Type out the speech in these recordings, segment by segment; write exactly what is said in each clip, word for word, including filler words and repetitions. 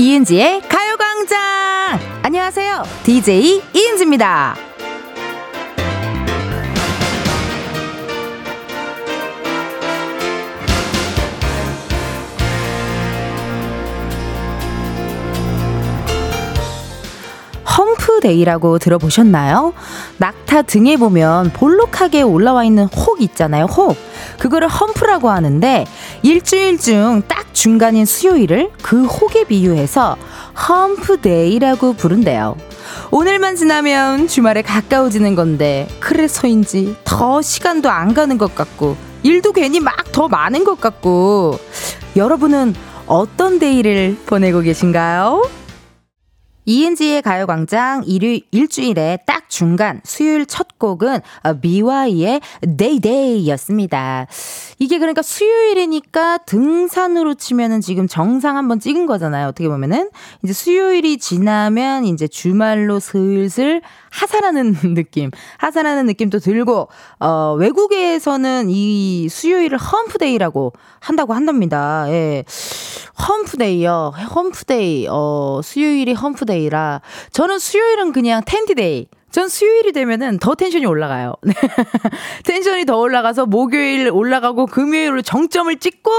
이은지의 가요광장! 안녕하세요. 디제이 이은지입니다. 험프데이라고 들어보셨나요? 낙타 등에 보면 볼록하게 올라와 있는 혹 있잖아요. 혹. 그거를 험프라고 하는데 일주일 중 딱 중간인 수요일을 그 혹에 비유해서 험프데이라고 부른대요. 오늘만 지나면 주말에 가까워지는 건데 그래서인지 더 시간도 안 가는 것 같고 일도 괜히 막 더 많은 것 같고 여러분은 어떤 데이를 보내고 계신가요? 이은지의 가요광장 일요일, 일주일에 딱 중간 수요일 첫 곡은 미와이의 데이데이였습니다. 이게 그러니까 수요일이니까 등산으로 치면은 지금 정상 한번 찍은 거잖아요. 어떻게 보면은 이제 수요일이 지나면 이제 주말로 슬슬 하산하는 느낌, 하산하는 느낌도 들고 어, 외국에서는 이 수요일을 험프데이라고 한다고 한답니다. 예. 험프데이요, 험프데이. 어, 수요일이 험프데이. 데이라 저는 수요일은 그냥 텐디데이. 전 수요일이 되면은 더 텐션이 올라가요. 텐션이 더 올라가서 목요일 올라가고 금요일로 정점을 찍고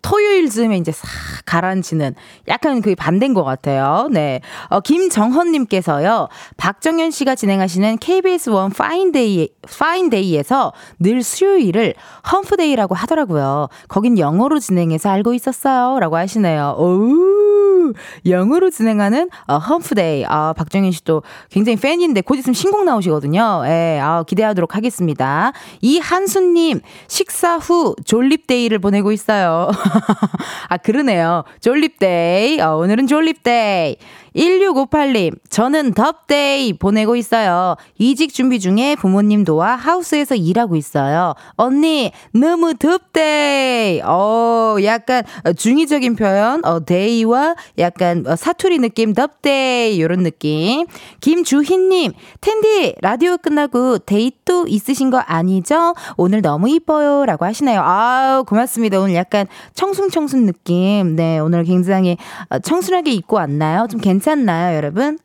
토요일쯤에 이제 싹 가라앉히는 약간 그게 반대인 것 같아요. 네. 어, 김정헌님께서요. 박정현 씨가 진행하시는 케이비에스 원 파인데이, 파인데이에서 늘 수요일을 험프데이라고 하더라고요. 거긴 영어로 진행해서 알고 있었어요. 라고 하시네요. 오우. 영어로 진행하는 어, 험프데이. 아, 박정현 씨도 굉장히 팬인데 곧 있으면 신곡 나오시거든요. 예. 아, 기대하도록 하겠습니다. 이한수님, 식사 후 졸립데이를 보내고 있어요. 아, 그러네요. 졸립데이. 어, 오늘은 졸립데이. 일육오팔님, 저는 덥데이 보내고 있어요. 이직 준비 중에 부모님 도와 하우스에서 일하고 있어요. 언니, 너무 덥데이. 어, 약간 중의적인 표현, 어, 데이와 약간 사투리 느낌, 덥데이. 요런 느낌. 김주희님, 텐디, 라디오 끝나고 데이트 있으신 거 아니죠? 오늘 너무 이뻐요. 라고 하시네요. 아우, 고맙습니다. 오늘 약간 청순청순 느낌. 네, 오늘 굉장히 청순하게 입고 왔나요? 좀 괜찮 괜찮나요, 여러분?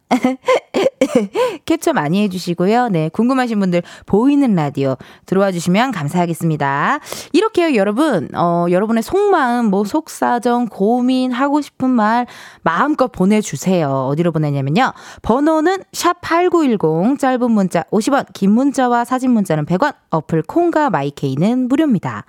캡처 많이 해주시고요. 네, 궁금하신 분들 보이는 라디오 들어와 주시면 감사하겠습니다. 이렇게요, 여러분. 어, 여러분의 속마음, 뭐 속사정, 고민, 하고 싶은 말 마음껏 보내주세요. 어디로 보내냐면요. 번호는 샵 팔구일공, 짧은 문자 오십 원, 긴 문자와 사진 문자는 백 원, 어플 콩과 마이케이는 무료입니다.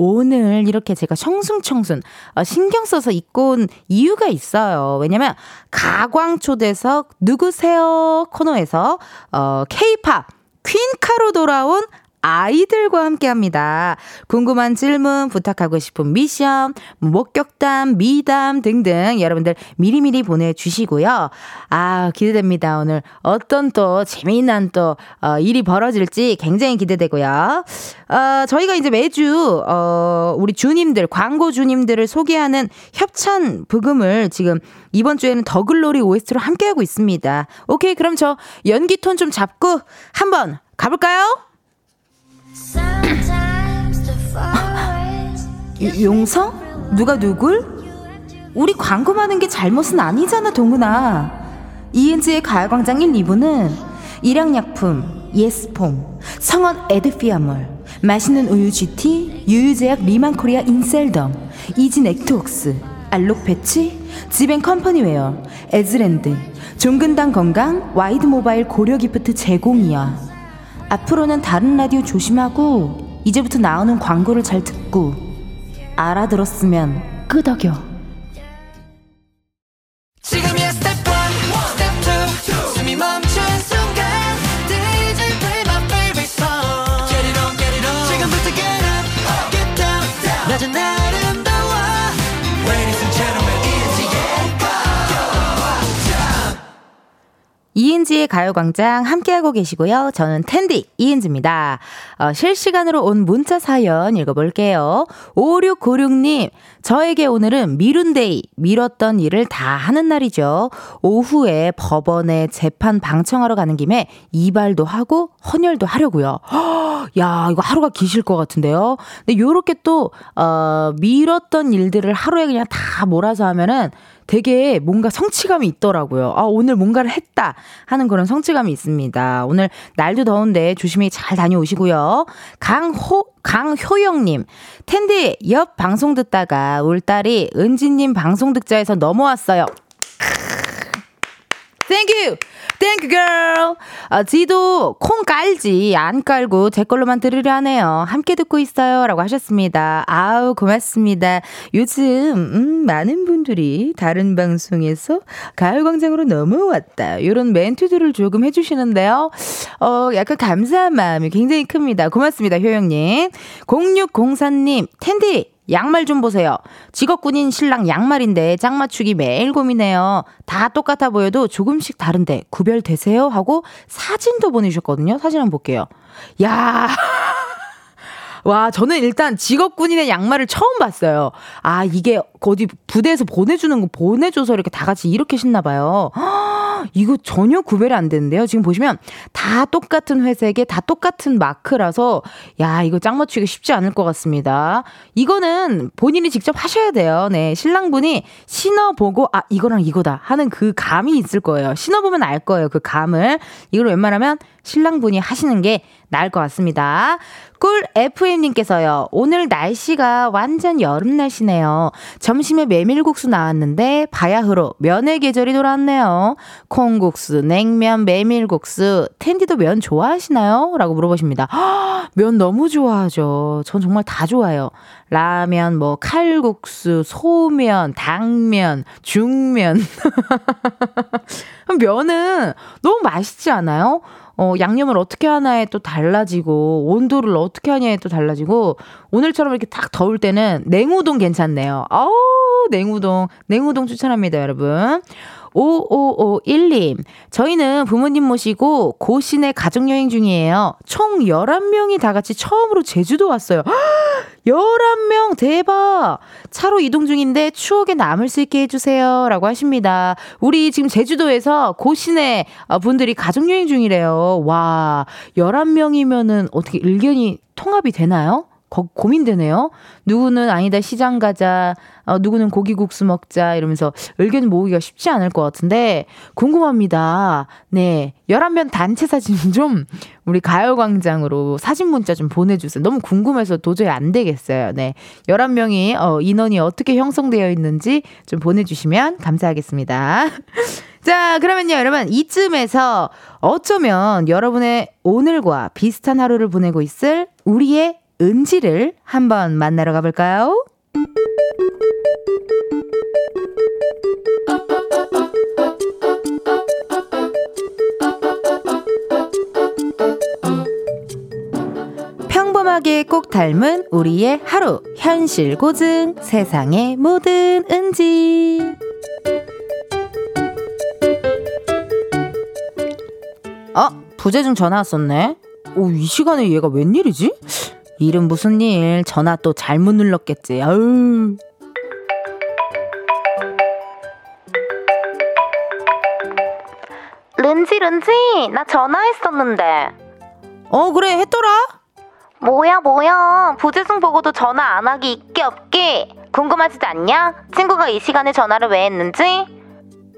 오늘 이렇게 제가 청순청순 신경 써서 입고 온 이유가 있어요. 왜냐면 가광초대석 누구세요 코너에서 어, K-팝 퀸카로 돌아온 아이들과 함께합니다. 궁금한 질문, 부탁하고 싶은 미션, 목격담, 미담 등등 여러분들 미리미리 보내주시고요. 아, 기대됩니다. 오늘 어떤 또 재미난 또 어, 일이 벌어질지 굉장히 기대되고요. 어, 저희가 이제 매주 어, 우리 주님들, 광고 주님들을 소개하는 협찬 부금을 지금 이번 주에는 더글로리 오에스티로 함께하고 있습니다. 오케이, 그럼 저 연기톤 좀 잡고 한번 가볼까요? 용성? 누가 누굴? 우리 광고하는 게 잘못은 아니잖아, 동은아. 이은지의 가요광장 일, 이 부는 일약약품, 예스폰, 성원 에드피아몰, 맛있는 우유 지티, 유유제약 리만코리아 인셀덤, 이진 액트웍스, 알록 패치, 집앤 컴퍼니웨어, 에즈랜드, 종근당건강, 와이드모바일 고려기프트 제공이야. 앞으로는 다른 라디오 조심하고 이제부터 나오는 광고를 잘 듣고 알아들었으면 끄덕여. 지금이야 스텝 일, 스텝 이, 숨이 멈춘 순간 디제이 play my favorite song. Get it on, get it on. 지금부터 get up, get down, down. 낮은 아름다워. Ladies and gentlemen, 이은지의 가요광장. 이은지의 가요광장 함께하고 계시고요. 저는 텐디 이은지입니다. 어, 실시간으로 온 문자 사연 읽어볼게요. 오육구육님, 저에게 오늘은 미룬데이, 미뤘던 일을 다 하는 날이죠. 오후에 법원에 재판 방청하러 가는 김에 이발도 하고 헌혈도 하려고요. 허, 야, 이거 하루가 기실 것 같은데요. 근데 요렇게 또 어, 미뤘던 일들을 하루에 그냥 다 몰아서 하면은 되게 뭔가 성취감이 있더라고요. 아, 오늘 뭔가를 했다 하는 그런 성취감이 있습니다. 오늘 날도 더운데 조심히 잘 다녀오시고요. 강호 강효영님, 텐디 옆 방송 듣다가 울 딸이 은지님 방송 듣자에서 넘어왔어요. Thank you, thank you, girl. 아, 지도 콩 깔지 안 깔고 제 걸로만 들으려 하네요. 함께 듣고 있어요라고 하셨습니다. 아우, 고맙습니다. 요즘 음, 많은 분들이 다른 방송에서 가을광장으로 넘어왔다 이런 멘트들을 조금 해주시는데요. 어, 약간 감사한 마음이 굉장히 큽니다. 고맙습니다, 효영님. 공육공사님, 텐디. 양말 좀 보세요. 직업군인 신랑 양말인데 짝 맞추기 매일 고민해요. 다 똑같아 보여도 조금씩 다른데 구별되세요? 하고 사진도 보내주셨거든요. 사진 한번 볼게요. 야, 와, 저는 일단 직업군인의 양말을 처음 봤어요. 아, 이게 어디 부대에서 보내주는 거 보내줘서 이렇게 다 같이 이렇게 신나 봐요. 이거 전혀 구별이 안 되는데요. 지금 보시면 다 똑같은 회색에 다 똑같은 마크라서, 야, 이거 짝 맞추기 쉽지 않을 것 같습니다. 이거는 본인이 직접 하셔야 돼요. 네, 신랑분이 신어보고 아, 이거랑 이거다 하는 그 감이 있을 거예요. 신어보면 알 거예요, 그 감을. 이걸 웬만하면 신랑분이 하시는 게 나을 것 같습니다. 꿀 에프엠님께서요. 오늘 날씨가 완전 여름 날씨네요. 점심에 메밀국수 나왔는데 바야흐로 면의 계절이 돌아왔네요. 콩국수, 냉면, 메밀국수. 텐디도 면 좋아하시나요? 라고 물어보십니다. 허, 면 너무 좋아하죠. 전 정말 다 좋아요. 라면, 뭐 칼국수, 소면, 당면, 중면. 면은 너무 맛있지 않아요? 어, 양념을 어떻게 하나에 또 달라지고, 온도를 어떻게 하냐에 또 달라지고, 오늘처럼 이렇게 딱 더울 때는 냉우동 괜찮네요. 아우, 냉우동. 냉우동 추천합니다, 여러분. 오오오일님, 저희는 부모님 모시고 고시내 가족여행 중이에요. 총 열한 명이 다 같이 처음으로 제주도 왔어요. 열한 명, 대박. 차로 이동 중인데 추억에 남을 수 있게 해주세요 라고 하십니다. 우리 지금 제주도에서 고시내 분들이 가족여행 중이래요. 와, 열한 명이면은 어떻게 의견이 통합이 되나요? 거, 고민되네요. 누구는 아니다 시장 가자, 어, 누구는 고기국수 먹자 이러면서 의견 모으기가 쉽지 않을 것 같은데 궁금합니다. 네, 열한 명 단체 사진 좀 우리 가요광장으로 사진 문자 좀 보내주세요. 너무 궁금해서 도저히 안 되겠어요. 네, 열한 명이 어, 인원이 어떻게 형성되어 있는지 좀 보내주시면 감사하겠습니다. 자, 그러면요, 여러분, 이쯤에서 어쩌면 여러분의 오늘과 비슷한 하루를 보내고 있을 우리의 은지를 한번 만나러 가볼까요? 평범하게 꼭 닮은 우리의 하루, 현실 고증, 세상의 모든 은지. 어? 부재중 전화 왔었네. 오, 이 시간에 얘가 웬일이지? 일은 무슨 일? 전화 또 잘못 눌렀겠지. 아유. 른지 른지, 나 전화했었는데. 어, 그래, 했더라. 뭐야 뭐야, 부재중 보고도 전화 안 하기 있기 없기. 궁금하지도 않냐? 친구가 이 시간에 전화를 왜 했는지?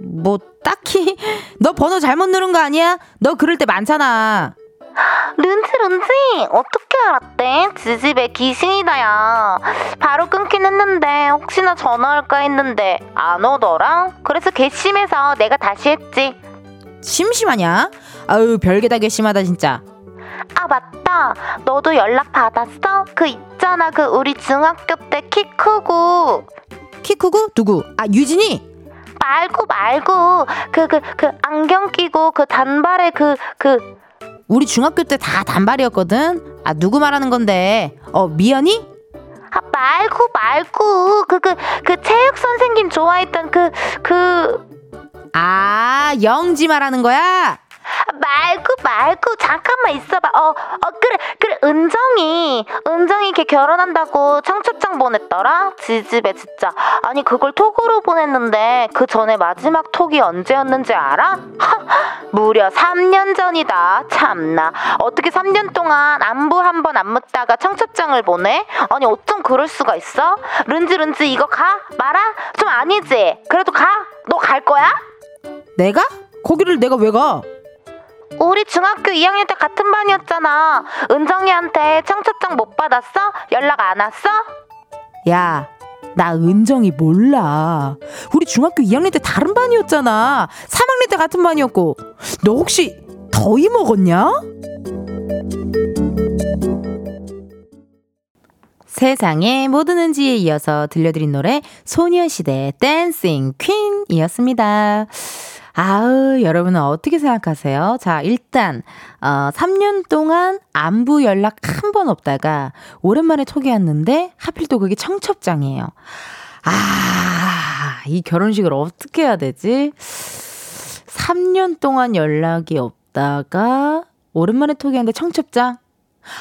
뭐 딱히. 너 번호 잘못 누른 거 아니야? 너 그럴 때 많잖아. 른지 른지, 어떻게 알았대? 지집에 귀신이다. 야, 바로 끊긴 했는데 혹시나 전화 올까 했는데 안 오더라. 그래서 괘씸해서 내가 다시 했지. 심심하냐? 아유, 별게 다 괘씸하다 진짜. 아, 맞다, 너도 연락 받았어? 그 있잖아, 그 우리 중학교 때 키 크고. 키 크고? 누구? 아, 유진이? 말고 말고 그 그 그 그 안경 끼고 그 단발에 그 그 우리 중학교 때 다 단발이었거든? 아, 누구 말하는 건데? 어, 미연이? 아, 말고 말고 그 그 그 체육 선생님 좋아했던 그 그 아, 영지 말하는 거야? 말고 말고 잠깐만 있어봐. 어, 어 그래 그래 은정이 은정이 걔 결혼한다고 청첩장 보냈더라. 지집에 진짜. 아니, 그걸 톡으로 보냈는데 그 전에 마지막 톡이 언제였는지 알아? 하, 무려 삼 년 전이다. 참나, 어떻게 삼 년 동안 안부 한 번 안 묻다가 청첩장을 보내? 아니, 어쩜 그럴 수가 있어? 른지 른지, 이거 가? 말아? 좀 아니지? 그래도 가? 너 갈 거야? 내가? 거기를 내가 왜 가? 우리 중학교 이 학년 때 같은 반이었잖아. 은정이한테 청첩장 못 받았어? 연락 안 왔어? 야, 나 은정이 몰라. 우리 중학교 이 학년 때 다른 반이었잖아. 삼 학년 때 같은 반이었고. 너 혹시 더위 먹었냐? 세상의 모든 은지에 이어서 들려드린 노래 소녀시대 댄싱 퀸이었습니다. 아우, 여러분은 어떻게 생각하세요? 자, 일단 어, 삼 년 동안 안부 연락 한 번 없다가 오랜만에 톡이 왔는데 하필 또 그게 청첩장이에요. 아, 이 결혼식을 어떻게 해야 되지? 삼 년 동안 연락이 없다가 오랜만에 톡이 왔는데 청첩장?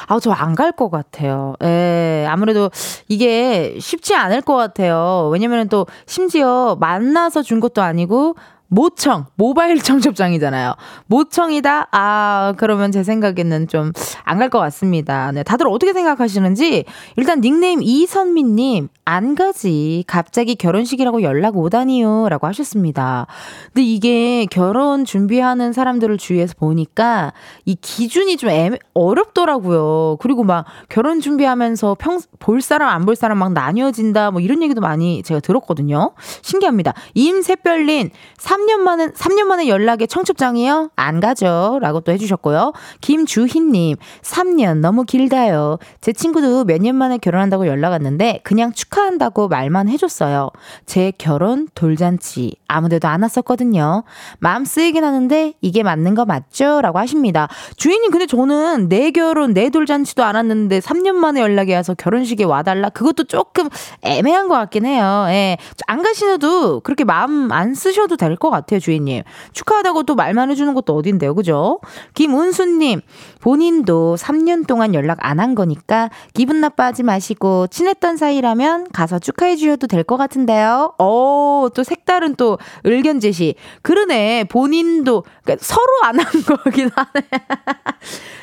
아, 저 안 갈 것 같아요. 예, 아무래도 이게 쉽지 않을 것 같아요. 왜냐면 또 심지어 만나서 준 것도 아니고 모청, 모바일 청첩장이잖아요. 모청이다? 아, 그러면 제 생각에는 좀 안 갈 것 같습니다. 네, 다들 어떻게 생각하시는지. 일단 닉네임 이선미님, 안 가지. 갑자기 결혼식이라고 연락 오다니요. 라고 하셨습니다. 근데 이게 결혼 준비하는 사람들을 주위에서 보니까 이 기준이 좀 애매, 어렵더라고요. 그리고 막 결혼 준비하면서 평, 볼 사람 안 볼 사람 막 나뉘어진다. 뭐 이런 얘기도 많이 제가 들었거든요. 신기합니다. 임세별린, 삼 년 만에, 삼 년 만에 연락에 청첩장이요? 안 가죠. 라고 또 해주셨고요. 김주희님, 삼 년 너무 길다요. 제 친구도 몇 년 만에 결혼한다고 연락 왔는데 그냥 축하한다고 말만 해줬어요. 제 결혼 돌잔치 아무데도 안 왔었거든요. 마음 쓰이긴 하는데 이게 맞는 거 맞죠? 라고 하십니다. 주희님, 근데 저는 내 결혼, 내 돌잔치도 안 왔는데 삼 년 만에 연락이 와서 결혼식에 와달라? 그것도 조금 애매한 것 같긴 해요. 예. 안 가시셔도 그렇게 마음 안 쓰셔도 될 것 같아요, 주인님. 축하하다고 또 말만 해주는 것도 어딘데요, 그죠? 김은수님, 본인도 삼 년 동안 연락 안 한 거니까 기분 나빠하지 마시고 친했던 사이라면 가서 축하해 주셔도 될 것 같은데요. 오, 또 색다른 또 의견 제시. 그러네, 본인도. 그러니까 서로 안 한 거긴 하네.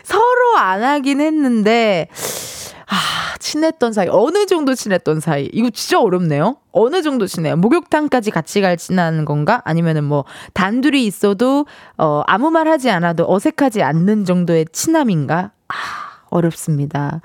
서로 안 하긴 했는데. 아, 친했던 사이. 어느 정도 친했던 사이. 이거 진짜 어렵네요. 어느 정도 친해요? 목욕탕까지 같이 갈 친한 건가? 아니면은 뭐 단둘이 있어도 어, 아무 말 하지 않아도 어색하지 않는 정도의 친함인가? 아, 어렵습니다.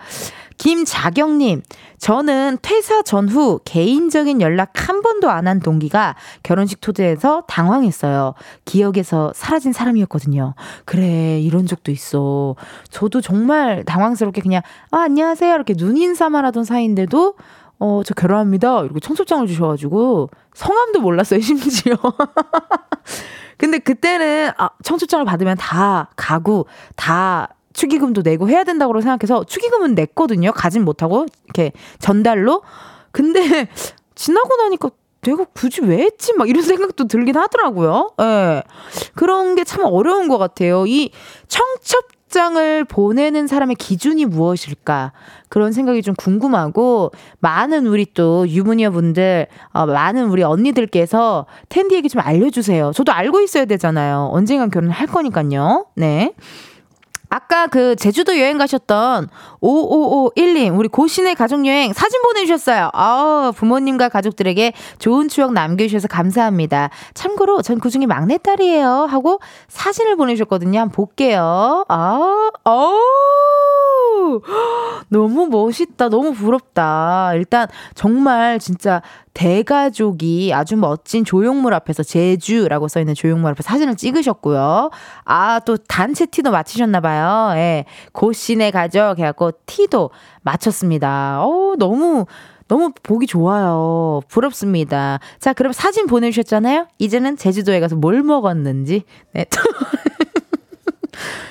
김자경님, 저는 퇴사 전후 개인적인 연락 한 번도 안 한 동기가 결혼식 초대해서 당황했어요. 기억에서 사라진 사람이었거든요. 그래, 이런 적도 있어. 저도 정말 당황스럽게 그냥 아, 안녕하세요 이렇게 눈인사만 하던 사이인데도 어, 저 결혼합니다. 이렇게 청첩장을 주셔가지고 성함도 몰랐어요, 심지어. 근데 그때는 아, 청첩장을 받으면 다 가구, 다 축의금도 내고 해야 된다고 생각해서 축의금은 냈거든요. 가진 못하고 이렇게 전달로. 근데 지나고 나니까 내가 굳이 왜 했지? 막 이런 생각도 들긴 하더라고요. 예. 그런 게 참 어려운 것 같아요. 이 청첩장을 보내는 사람의 기준이 무엇일까? 그런 생각이 좀 궁금하고, 많은 우리 또 유부녀분들, 어, 많은 우리 언니들께서 텐디에게 좀 알려주세요. 저도 알고 있어야 되잖아요. 언젠간 결혼할 거니까요. 네. 아까 그 제주도 여행 가셨던 오오오일님, 우리 고신의 가족여행 사진 보내주셨어요. 아우, 부모님과 가족들에게 좋은 추억 남겨주셔서 감사합니다. 참고로 전 그중에 막내딸이에요. 하고 사진을 보내주셨거든요. 한번 볼게요. 아, 어우, 너무 멋있다. 너무 부럽다. 일단 정말 진짜 대가족이 아주 멋진 조형물 앞에서, 제주라고 써있는 조형물 앞에서 사진을 찍으셨고요. 아, 또 단체 티도 맞히셨나봐요. 예. 고신의 가족 해갖고 티도 맞췄습니다. 어, 너무 너무 보기 좋아요. 부럽습니다. 자, 그럼 사진 보내주셨잖아요. 이제는 제주도에 가서 뭘 먹었는지. 네.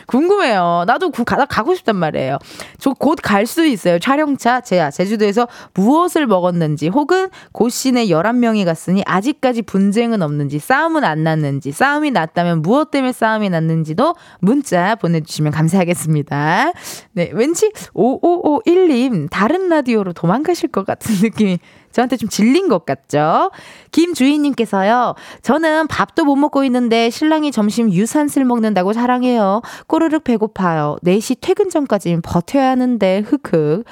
궁금해요. 나도 가, 가고 싶단 말이에요. 저 곧 갈 수도 있어요. 촬영차. 제가 제주도에서 무엇을 먹었는지, 혹은 고신의 열한 명이 갔으니 아직까지 분쟁은 없는지, 싸움은 안 났는지, 싸움이 났다면 무엇 때문에 싸움이 났는지도 문자 보내주시면 감사하겠습니다. 네, 왠지 오오오일님 다른 라디오로 도망가실 것 같은 느낌이 저한테 좀 질린 것 같죠? 김주인님께서요, 저는 밥도 못 먹고 있는데 신랑이 점심 유산슬 먹는다고 자랑해요. 꼬르륵 배고파요. 네 시 퇴근 전까지는 버텨야 하는데, 흑흑.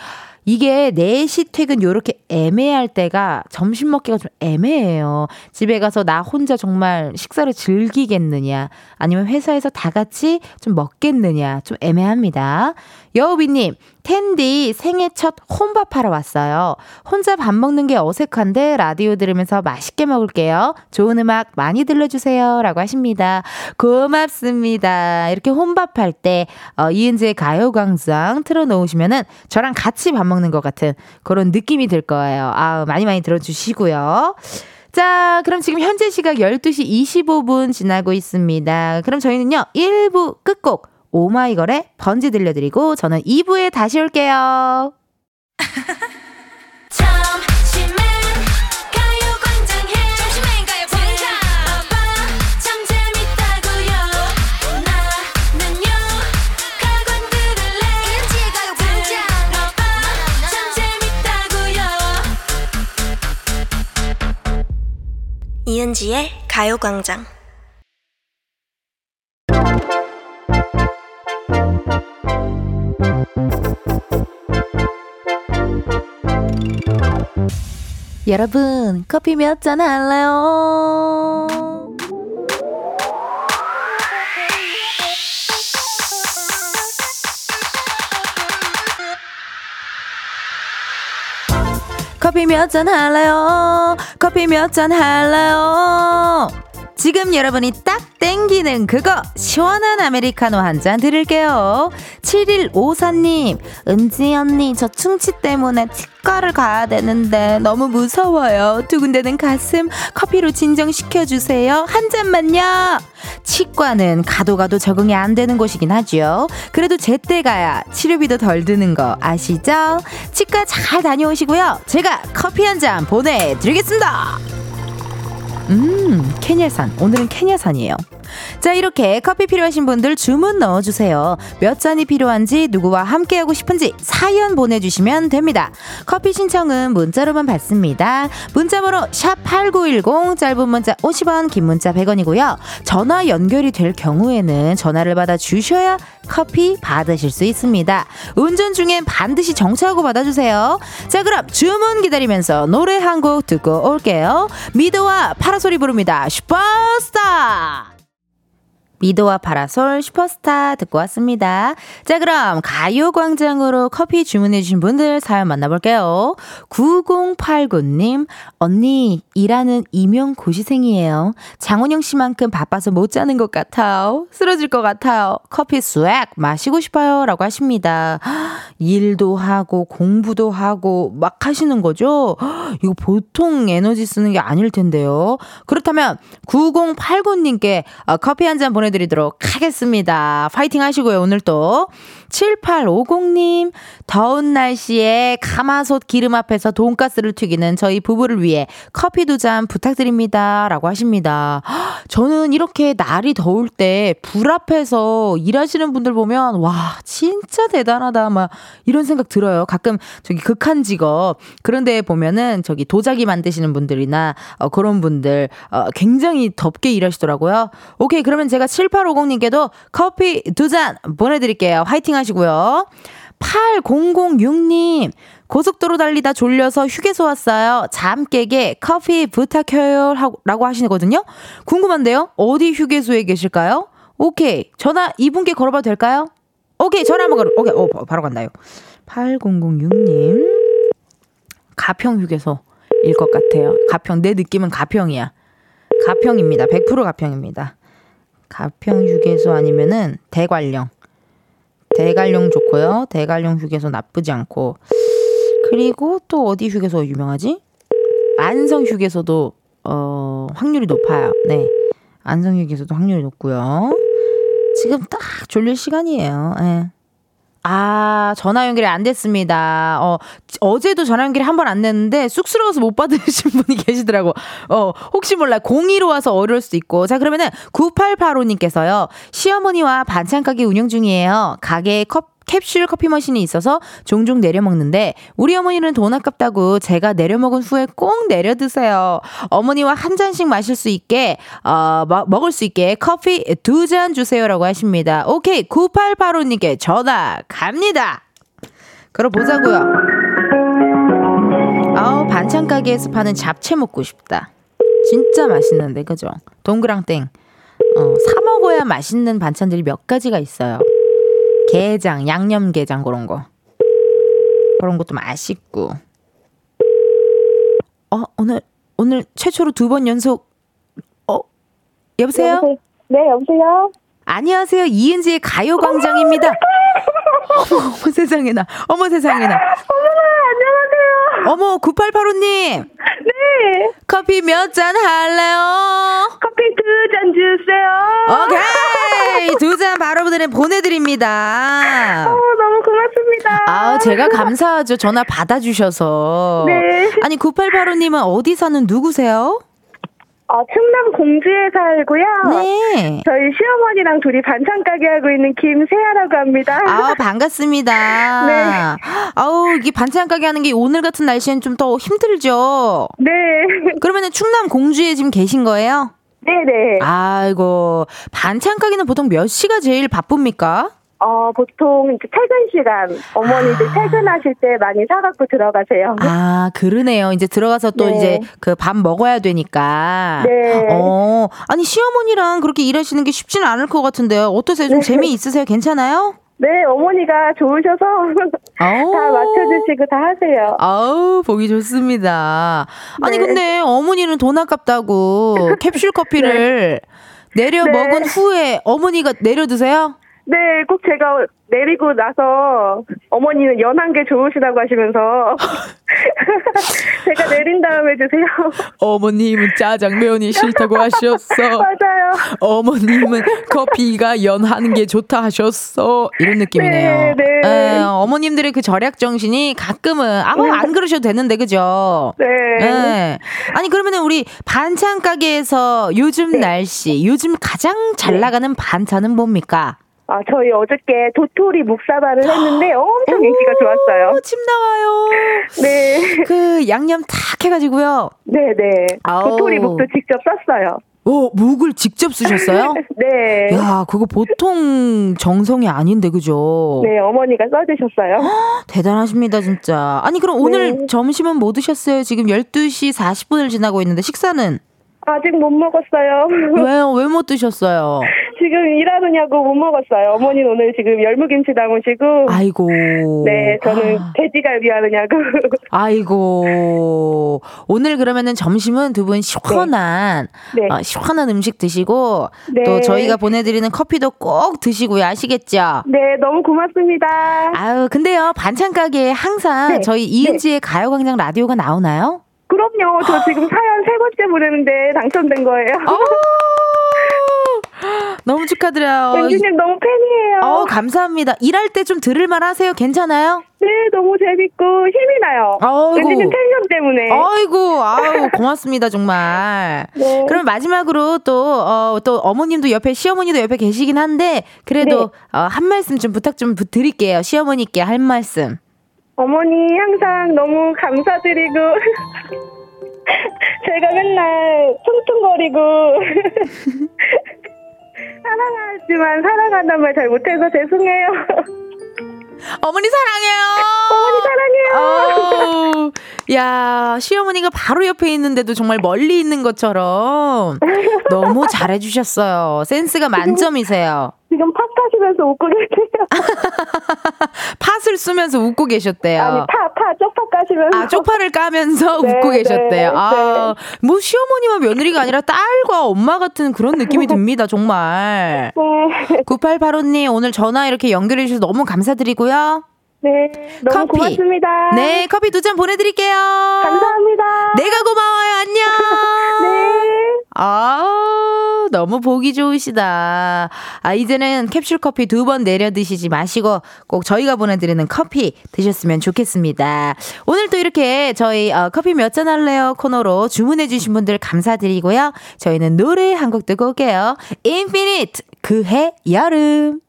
이게 네 시 퇴근 요렇게 애매할 때가 점심 먹기가 좀 애매해요. 집에 가서 나 혼자 정말 식사를 즐기겠느냐, 아니면 회사에서 다 같이 좀 먹겠느냐, 좀 애매합니다. 여우비님, 텐디 생애 첫 혼밥하러 왔어요. 혼자 밥 먹는 게 어색한데 라디오 들으면서 맛있게 먹을게요. 좋은 음악 많이 들려주세요 라고 하십니다. 고맙습니다. 이렇게 혼밥할 때 어, 이은지의 가요광장 틀어놓으시면은 저랑 같이 밥 먹는 것 같은 그런 느낌이 들 거예요. 아, 많이 많이 들어주시고요. 자, 그럼 지금 현재 시각 열두 시 이십오 분 지나고 있습니다. 그럼 저희는요, 일 부 끝곡 오마이걸의 번지 들려드리고 저는 이 부에 다시 올게요. 이은지의 가요광장. 여러분, 커피 몇 잔 할래요? 커피 몇 잔 할래요? 커피 몇 잔 할래요? 지금 여러분이 딱 땡기는 그거 시원한 아메리카노 한 잔 드릴게요. 칠일오사 님, 은지 언니 저 충치 때문에 치과를 가야 되는데 너무 무서워요. 두근대는 가슴 커피로 진정시켜주세요. 한 잔만요. 치과는 가도 가도 적응이 안 되는 곳이긴 하죠. 그래도 제때 가야 치료비도 덜 드는 거 아시죠? 치과 잘 다녀오시고요. 제가 커피 한 잔 보내드리겠습니다. 음, 케냐산. 오늘은 케냐산이에요. 자, 이렇게 커피 필요하신 분들 주문 넣어주세요. 몇 잔이 필요한지, 누구와 함께하고 싶은지 사연 보내주시면 됩니다. 커피 신청은 문자로만 받습니다. 문자번호 샵팔구일공, 짧은 문자 오십 원, 긴 문자 백 원이고요. 전화 연결이 될 경우에는 전화를 받아 주셔야 커피 받으실 수 있습니다. 운전 중엔 반드시 정차하고 받아주세요. 자, 그럼 주문 기다리면서 노래 한 곡 듣고 올게요. 미도와 파라솔이 부릅니다. 슈퍼스타! 미도와 파라솔 슈퍼스타 듣고 왔습니다. 자, 그럼 가요광장으로 커피 주문해주신 분들 사연 만나볼게요. 구공팔구 님, 언니 일하는 임용고시생이에요. 장원영씨만큼 바빠서 못 자는 것 같아요. 쓰러질 것 같아요. 커피 쏵 마시고 싶어요 라고 하십니다. 일도 하고 공부도 하고 막 하시는 거죠? 이거 보통 에너지 쓰는 게 아닐 텐데요. 그렇다면 구공팔구 님께 커피 한 잔 보내주세요 드리도록 하겠습니다. 파이팅 하시고요. 오늘 또 칠팔오공 님, 더운 날씨에 가마솥 기름 앞에서 돈가스를 튀기는 저희 부부를 위해 커피 두 잔 부탁드립니다 라고 하십니다. 저는 이렇게 날이 더울 때 불 앞에서 일하시는 분들 보면 와, 진짜 대단하다 막 이런 생각 들어요. 가끔 저기 극한 직업 그런 데 보면은 저기 도자기 만드시는 분들이나 어, 그런 분들 어, 굉장히 덥게 일하시더라고요. 오케이, 그러면 제가 칠팔오공 님께도 커피 두 잔 보내드릴게요. 화이팅 하시고요. 팔공공육 님, 고속도로 달리다 졸려서 휴게소 왔어요. 잠 깨게 커피 부탁해요 라고 하시거든요. 궁금한데요, 어디 휴게소에 계실까요? 오케이, 전화 이분께 걸어봐도 될까요? 오케이, 전화 한번 걸어. 오케이, 오, 바로 간다요. 팔공공육 님, 가평 휴게소일 것 같아요. 가평, 내 느낌은 가평이야. 가평입니다. 백 퍼센트 가평입니다. 가평 휴게소 아니면은 대관령. 대관령 좋고요. 대관령 휴게소 나쁘지 않고. 그리고 또 어디 휴게소 유명하지? 안성 휴게소도 어, 확률이 높아요. 네, 안성 휴게소도 확률이 높고요. 지금 딱 졸릴 시간이에요. 네. 아, 전화 연결이 안 됐습니다. 어, 어제도 전화 연결이 한 번 안 됐는데 쑥스러워서 못 받으신 분이 계시더라고. 어, 혹시 몰라. 공이로 와서 어려울 수도 있고. 자, 그러면은 구팔팔오 님께서요. 시어머니와 반찬 가게 운영 중이에요. 가게에 컵 캡슐 커피 머신이 있어서 종종 내려 먹는데 우리 어머니는 돈 아깝다고 제가 내려 먹은 후에 꼭 내려 드세요. 어머니와 한 잔씩 마실 수 있게 어, 먹을 수 있게 커피 두 잔 주세요라고 하십니다. 오케이, 구팔팔오 님께 전화 갑니다. 그러보자고요. 아우, 반찬 가게에서 파는 잡채 먹고 싶다. 진짜 맛있는데, 그죠? 동그랑땡. 어, 사 먹어야 맛있는 반찬들이 몇 가지가 있어요. 게장, 양념게장 그런 거. 그런 것도 맛있고. 어, 오늘 오늘 최초로 두 번 연속. 어, 여보세요? 여보세요? 네, 여보세요. 안녕하세요, 이은지의 가요광장입니다. 어머, 어머 세상에나, 어머 세상에나. 어머, 안녕하세요. 어머, 구팔팔오님. 네. 커피 몇 잔 할래요? 커피 두 잔 주세요. 오케이, 두 잔 바로 보내드립니다. 어, 너무 고맙습니다. 아, 제가 감사하죠. 전화 받아주셔서. 네. 아니, 구팔팔오님은 어디 사는 누구세요? 어, 충남 공주에 살고요. 네. 저희 시어머니랑 둘이 반찬 가게 하고 있는 김세아라고 합니다. 아, 반갑습니다. 네. 아우, 이게 반찬 가게 하는 게 오늘 같은 날씨엔 좀 더 힘들죠. 네. 그러면은 충남 공주에 지금 계신 거예요? 네네. 아이고, 반찬 가게는 보통 몇 시가 제일 바쁩니까? 어, 보통 이제 퇴근 시간, 어머니들 아. 퇴근하실 때 많이 사갖고 들어가세요. 아, 그러네요. 이제 들어가서 또 네. 이제 그 밥 먹어야 되니까. 네. 어, 아니, 시어머니랑 그렇게 일하시는 게 쉽지는 않을 것 같은데요. 어떠세요? 좀 네. 재미있으세요? 괜찮아요? 네, 어머니가 좋으셔서 다 맞춰주시고 다 하세요. 아우, 보기 좋습니다. 아니, 네. 근데 어머니는 돈 아깝다고 캡슐 커피를 네. 내려 네. 먹은 후에 어머니가 내려 드세요? 네, 꼭 제가 내리고 나서 어머니는 연한 게 좋으시다고 하시면서 제가 내린 다음에 주세요. 어머님은 짜장면이 싫다고 하셨어. 맞아요. 어머님은 커피가 연한 게 좋다 하셨어. 이런 느낌이네요. 네, 네. 에, 어머님들의 그 절약 정신이 가끔은 아무 네. 안 그러셔도 되는데, 그죠? 네. 에. 아니, 그러면은 우리 반찬 가게에서 요즘 네. 날씨, 요즘 가장 잘 나가는 반찬은 뭡니까? 아, 저희 어저께 도토리 묵사발을 했는데 엄청 인기가 좋았어요. 침 나와요. 네. 그 양념 탁 해가지고요. 네네. 아오. 도토리 묵도 직접 썼어요. 오, 묵을 직접 쓰셨어요? 네. 야, 그거 보통 정성이 아닌데, 그죠? 네, 어머니가 써주셨어요. 대단하십니다, 진짜. 아니, 그럼 오늘 네. 점심은 뭐 드셨어요? 지금 열두 시 사십 분을 지나고 있는데 식사는? 아직 못 먹었어요. 왜요? 왜 못 드셨어요? 지금 일하느냐고 못 먹었어요. 어머니는 오늘 지금 열무김치 담으시고. 아이고. 네, 저는 아. 돼지갈비 하느냐고. 아이고. 오늘 그러면은 점심은 두 분 시원한, 네. 네. 어, 시원한 음식 드시고, 네. 또 저희가 보내드리는 커피도 꼭 드시고요. 아시겠죠? 네, 너무 고맙습니다. 아유, 근데요, 반찬가게에 항상 네. 저희 이은지의 네. 가요광장 라디오가 나오나요? 그럼요. 저 지금 사연 세 번째 보내는데 당첨된 거예요. 너무 축하드려요. 엠지님 너무 팬이에요. 어, 감사합니다. 일할 때 좀 들을만 하세요? 괜찮아요? 네, 너무 재밌고 힘이 나요. 엠지님 텐션 때문에. 아이고, 아우, 고맙습니다, 정말. 네. 그럼 마지막으로 또, 어, 또 어머님도 옆에, 시어머니도 옆에 계시긴 한데, 그래도 네. 어, 한 말씀 좀 부탁 좀 드릴게요. 시어머니께 할 말씀. 어머니 항상 너무 감사드리고 제가 맨날 퉁퉁거리고 사랑하지만 사랑한다는 말 잘 못해서 죄송해요. 어머니 사랑해요. 어머니 사랑해요. 야, 시어머니가 바로 옆에 있는데도 정말 멀리 있는 것처럼 너무 잘해주셨어요. 센스가 만점이세요. 지금 팟 까시면서 웃고 계세요. 팟을 쓰면서 웃고 계셨대요. 아니, 파, 파, 쪽파 까시면서. 아, 쪽파를 까면서 네, 웃고 계셨대요. 네, 아, 네. 뭐 시어머니와 며느리가 아니라 딸과 엄마 같은 그런 느낌이 듭니다, 정말. 네. 구팔팔오님, 오늘 전화 이렇게 연결해 주셔서 너무 감사드리고요. 네, 너무 커피. 고맙습니다. 네, 커피 두 잔 보내드릴게요. 감사합니다. 내가 고마워요. 안녕. 네. 아, 너무 보기 좋으시다. 아, 이제는 캡슐 커피 두 번 내려 드시지 마시고 꼭 저희가 보내드리는 커피 드셨으면 좋겠습니다. 오늘 또 이렇게 저희 어, 커피 몇 잔 할래요 코너로 주문해 주신 분들 감사드리고요. 저희는 노래 한 곡 듣고 올게요. 인피니트, 그해 여름.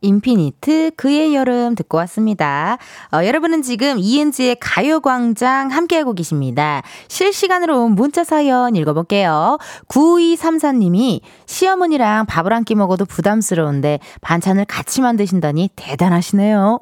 인피니트 그의 여름 듣고 왔습니다. 어, 여러분은 지금 이은지의 가요광장 함께하고 계십니다. 실시간으로 온 문자 사연 읽어볼게요. 구이삼사님이 시어머니랑 밥을 한 끼 먹어도 부담스러운데 반찬을 같이 만드신다니 대단하시네요.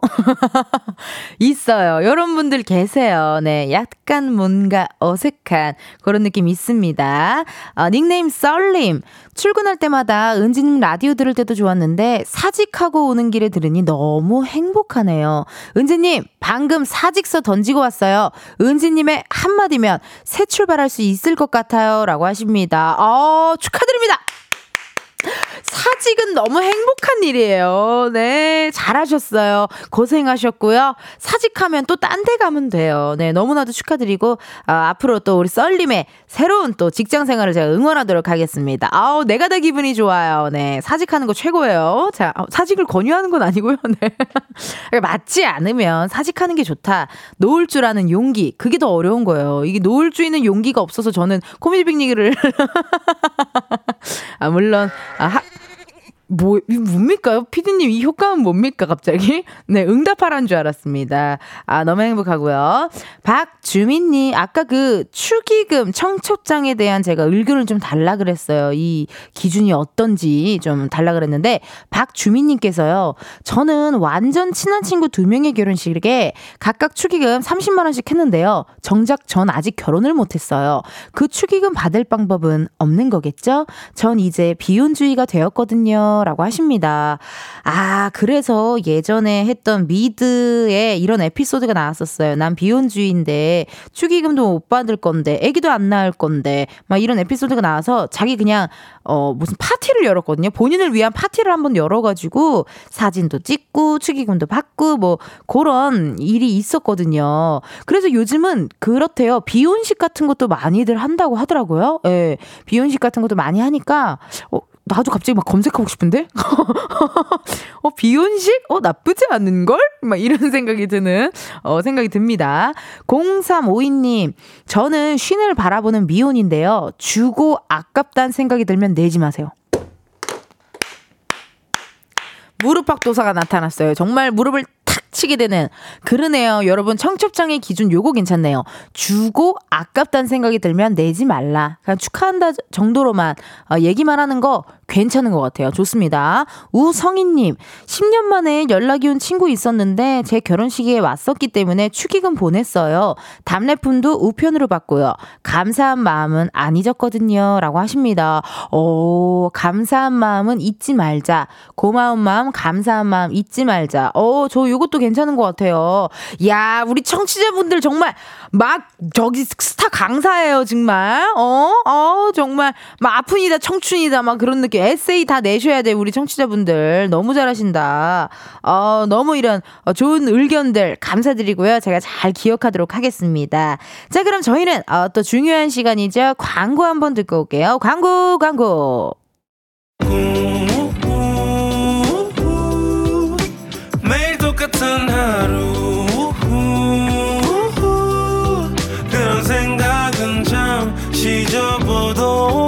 있어요. 이런 분들 계세요. 네, 약간 뭔가 어색한 그런 느낌 있습니다. 어, 닉네임 썰림. 출근할 때마다 은지님 라디오 들을 때도 좋았는데 사직하고 오는 길에 들으니 너무 행복하네요. 은지님 방금 사직서 던지고 왔어요. 은지님의 한마디면 새 출발할 수 있을 것 같아요 라고 하십니다. 어, 축하드립니다. 사직은 너무 행복한 일이에요. 네, 잘하셨어요. 고생하셨고요. 사직하면 또 딴 데 가면 돼요. 네, 너무나도 축하드리고 어, 앞으로 또 우리 썰님의 새로운 또 직장생활을 제가 응원하도록 하겠습니다. 아우, 내가 다 기분이 좋아요. 네, 사직하는 거 최고예요. 자, 사직을 권유하는 건 아니고요. 네. 맞지 않으면 사직하는 게 좋다. 놓을 줄 아는 용기, 그게 더 어려운 거예요. 이게 놓을 줄 있는 용기가 없어서 저는 코미디빅리그를 아, 물론 아, 하, 뭐, 뭡니까? 피디님, 이 효과는 뭡니까, 갑자기? 네, 응답하라는 줄 알았습니다. 아, 너무 행복하고요. 박주민님, 아까 그 축의금 청첩장에 대한 제가 의견을 좀 달라 그랬어요. 이 기준이 어떤지 좀 달라 그랬는데, 박주민님께서요, 저는 완전 친한 친구 두 명의 결혼식에 각각 축의금 삼십만 원씩 했는데요. 정작 전 아직 결혼을 못했어요. 그 축의금 받을 방법은 없는 거겠죠? 전 이제 비혼주의가 되었거든요. 라고 하십니다. 아, 그래서 예전에 했던 미드에 이런 에피소드가 나왔었어요. 난 비혼주의인데 축의금도 못 받을 건데 애기도 안 낳을 건데 막 이런 에피소드가 나와서 자기 그냥 어, 무슨 파티를 열었거든요. 본인을 위한 파티를 한번 열어가지고 사진도 찍고 축의금도 받고 뭐 그런 일이 있었거든요. 그래서 요즘은 그렇대요. 비혼식 같은 것도 많이들 한다고 하더라고요. 예, 비혼식 같은 것도 많이 하니까 어, 나도 갑자기 막 검색하고 싶은데? 어, 비혼식? 어, 나쁘지 않은걸? 막 이런 생각이 드는, 어, 생각이 듭니다. 공삼오이님, 저는 쉰을 바라보는 미혼인데요. 주고 아깝다는 생각이 들면 내지 마세요. 무릎팍도사가 나타났어요. 정말 무릎을 탁 치게 되는. 그러네요. 여러분, 청첩장의 기준 요거 괜찮네요. 주고 아깝다는 생각이 들면 내지 말라. 그냥 축하한다 정도로만 어, 얘기만 하는 거 괜찮은 것 같아요. 좋습니다. 우성인님, 십 년 만에 연락이 온 친구 있었는데 제 결혼식에 왔었기 때문에 축의금 보냈어요. 답례품도 우편으로 받고요. 감사한 마음은 안 잊었거든요 라고 하십니다. 오, 감사한 마음은 잊지 말자. 고마운 마음, 감사한 마음 잊지 말자. 오, 저 요것도 괜찮은 것 같아요. 야, 우리 청취자분들 정말 막 저기 스타 강사예요 정말. 어, 어, 정말 막 아픈이다 청춘이다 막 그런 느낌. 에세이 다 내셔야 돼요. 우리 청취자분들 너무 잘하신다. 어, 너무 이런 좋은 의견들 감사드리고요. 제가 잘 기억하도록 하겠습니다. 자, 그럼 저희는 어, 또 중요한 시간이죠. 광고 한번 듣고 올게요. 광고 광고 매일 똑같은 하루 그런 생각은 잠시 접어도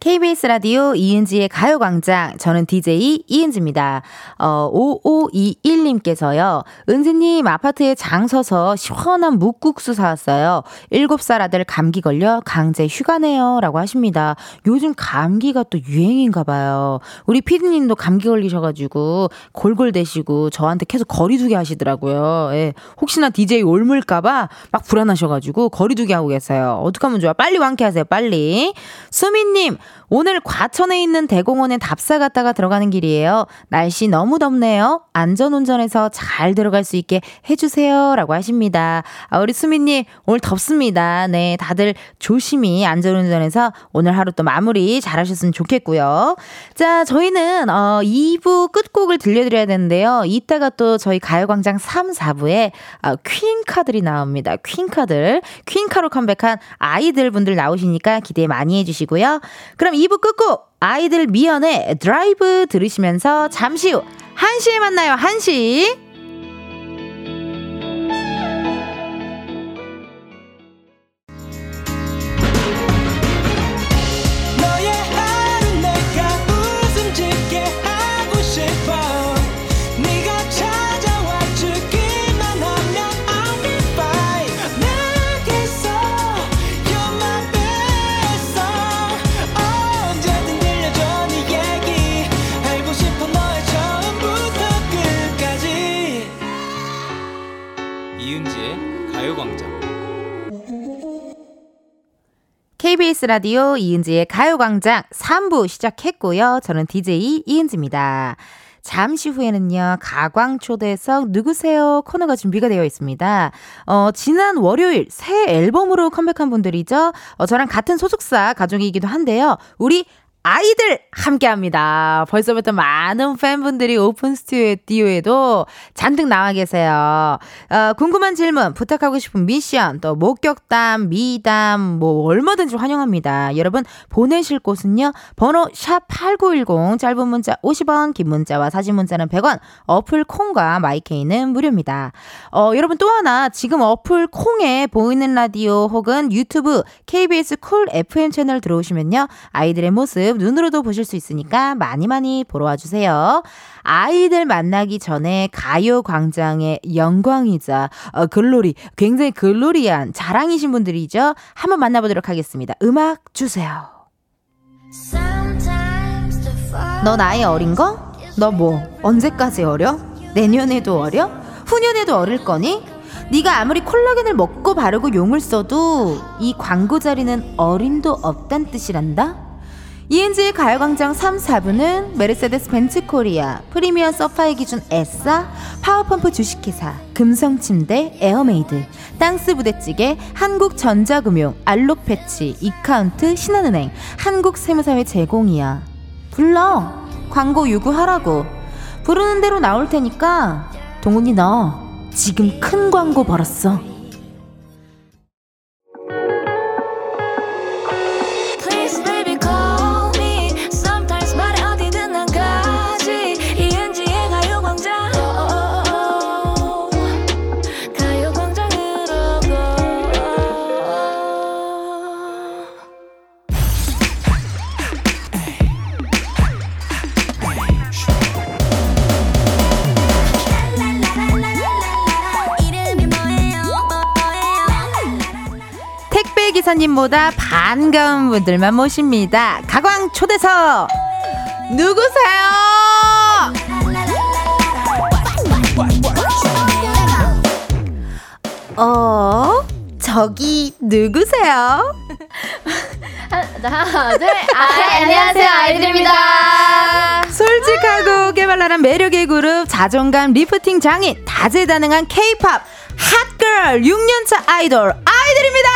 케이비에스 라디오 이은지의 가요광장, 저는 디제이 이은지입니다. 어, 오오이일님께서요. 은지님, 아파트에 장 서서 시원한 묵국수 사왔어요. 일곱 살 아들 감기 걸려 강제 휴가네요 라고 하십니다. 요즘 감기가 또 유행인가 봐요. 우리 피디님도 감기 걸리셔가지고 골골대시고 저한테 계속 거리 두기 하시더라고요. 예, 혹시나 디제이 옮을까 봐 막 불안하셔가지고 거리 두기 하고 계세요. 어떡하면 좋아. 빨리 완쾌하세요. 빨리. 수민님, 오늘 과천에 있는 대공원에 답사 갔다가 들어가는 길이에요. 날씨 너무 덥네요. 안전운전해서 잘 들어갈 수 있게 해주세요 라고 하십니다. 아, 우리 수민님 오늘 덥습니다. 네, 다들 조심히 안전운전해서 오늘 하루 또 마무리 잘 하셨으면 좋겠고요. 자, 저희는 어, 이 부 끝곡을 들려드려야 되는데요. 이따가 또 저희 가요광장 삼, 사부에 어, 퀸카들이 나옵니다. 퀸카들, 퀸카로 컴백한 아이들 분들 나오시니까 기대 많이 해주시고요. 그럼 이 부 끝곡 아이들 미연의 드라이브 들으시면서 잠시 후 한 시에 만나요. 한 시. 너의 가요광장. 케이비에스 라디오 이은지의 가요광장 삼 부 시작했고요. 저는 디제이 이은지입니다. 잠시 후에는요, 가광초대석 누구세요 코너가 준비가 되어 있습니다. 어, 지난 월요일 새 앨범으로 컴백한 분들이죠. 어, 저랑 같은 소속사 가족이기도 한데요. 우리 아이들 함께합니다. 벌써부터 많은 팬분들이 오픈 스튜디오에도 잔뜩 나와 계세요. 어, 궁금한 질문, 부탁하고 싶은 미션, 또 목격담, 미담 뭐 얼마든지 환영합니다. 여러분 보내실 곳은요. 번호 샵 팔구일공, 짧은 문자 오십 원, 긴 문자와 사진 문자는 백 원, 어플 콩과 마이케이는 무료입니다. 어, 여러분 또 하나, 지금 어플 콩에 보이는 라디오 혹은 유튜브 케이비에스 쿨 에프엠 채널 들어오시면요. 아이들의 모습 눈으로도 보실 수 있으니까 많이 많이 보러 와주세요. 아이들 만나기 전에 가요광장의 영광이자 어, 글로리, 굉장히 글로리한 자랑이신 분들이죠. 한번 만나보도록 하겠습니다. 음악 주세요. 너 나이 어린 거? 너 뭐 언제까지 어려? 내년에도 어려? 후년에도 어릴 거니? 네가 아무리 콜라겐을 먹고 바르고 용을 써도 이 광고 자리는 어림도 없단 뜻이란다? 이은지의 가요광장 삼, 사 부는 메르세데스벤츠코리아, 프리미엄 서파이 기준 에싸, 파워펌프 주식회사, 금성침대, 에어메이드, 땅스부대찌개, 한국전자금융, 알록 패치, 이카운트, 신한은행, 한국세무사회 제공이야. 불러. 광고 요구하라고. 부르는 대로 나올 테니까 동훈이 너 지금 큰 광고 벌었어. 님보다 반가운 분들만 모십니다. 가광 초대석 누구세요? 어, 저기 누구세요? 하나, 둘, 아, 안녕하세요, 아이들입니다. 솔직하고 깨발랄한 매력의 그룹, 자존감 리프팅 장인, 다재다능한 K-팝 핫걸 육 년차 아이돌 아이들입니다.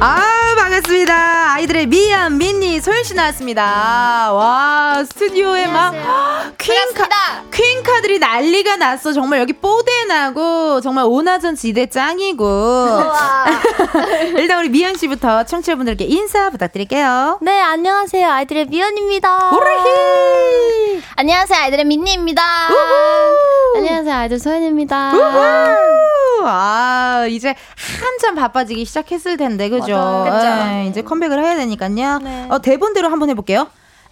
아, 반갑습니다. 아이들의 미연, 민니, 소연 씨 나왔습니다. 와, 스튜디오에 막 퀸카, 퀸카들이 난리가 났어. 정말 여기 뽀대 나고 정말 오나전 지대 짱이고. 일단 우리 미연 씨부터 청취자분들께 인사 부탁드릴게요. 네, 안녕하세요. 아이들의 미연입니다. 오라히. 안녕하세요. 아이들의 민니입니다. 우후. 안녕하세요. 아이들 소연입니다. 우후. 아, 이제 한참 바빠지기 시작했을 텐데, 그죠? 네, 이제 컴백을 해야 되니까요. 네. 어, 대본대로 한번 해볼게요.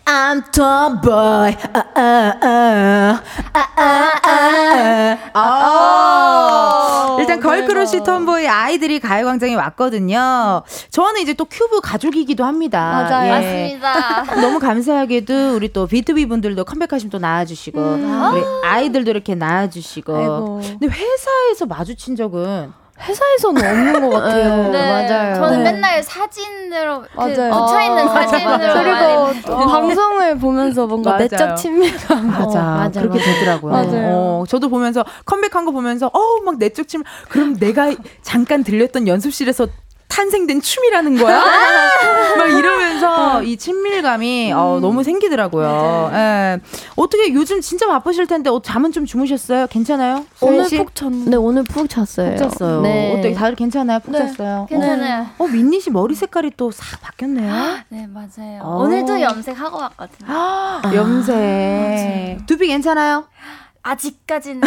I'm tomboy. 아, 아, 아. 아, 아, 아. 아. 일단 걸크러쉬 톰보이 아이들이 가요광장에 왔거든요. 저는 이제 또 큐브 가족이기도 합니다. 맞아요. 예. 맞습니다. 너무 감사하게도 우리 또 비투비 분들도 컴백하시면 또 나와주시고, 음. 우리 아이들도 이렇게 나와주시고. 아이고. 근데 회사에서 마주친 적은 회사에서는 없는 것 같아요. 네, 맞아요. 저는 네. 맨날 사진으로 그 붙여있는 아, 사진으로 그리고 어. 방송을 보면서 뭔가 내적 친밀감. 맞아. 어, 맞아. 그렇게 되더라고요. 맞아요. 어, 저도 보면서 컴백한 거 보면서 어우 막 내적 친밀. 그럼 내가 잠깐 들렸던 연습실에서 탄생된 춤이라는 거야? 막 이러면서 이 친밀감이 음. 어, 너무 생기더라고요. 네. 네. 어떻게 요즘 진짜 바쁘실 텐데 어, 잠은 좀 주무셨어요? 괜찮아요? 오늘 푹 잤네. 네, 오늘 푹 잤어요. 푹 잤어요. 네. 어때? 다들 괜찮아요? 푹 네. 잤어요? 괜찮아요. 어, 어, 민니 씨 머리 색깔이 또 싹 바뀌었네요. 네, 맞아요. 어. 오늘도 염색하고 왔거든요. 아, 염색. 아, 두피 괜찮아요? 아직까지는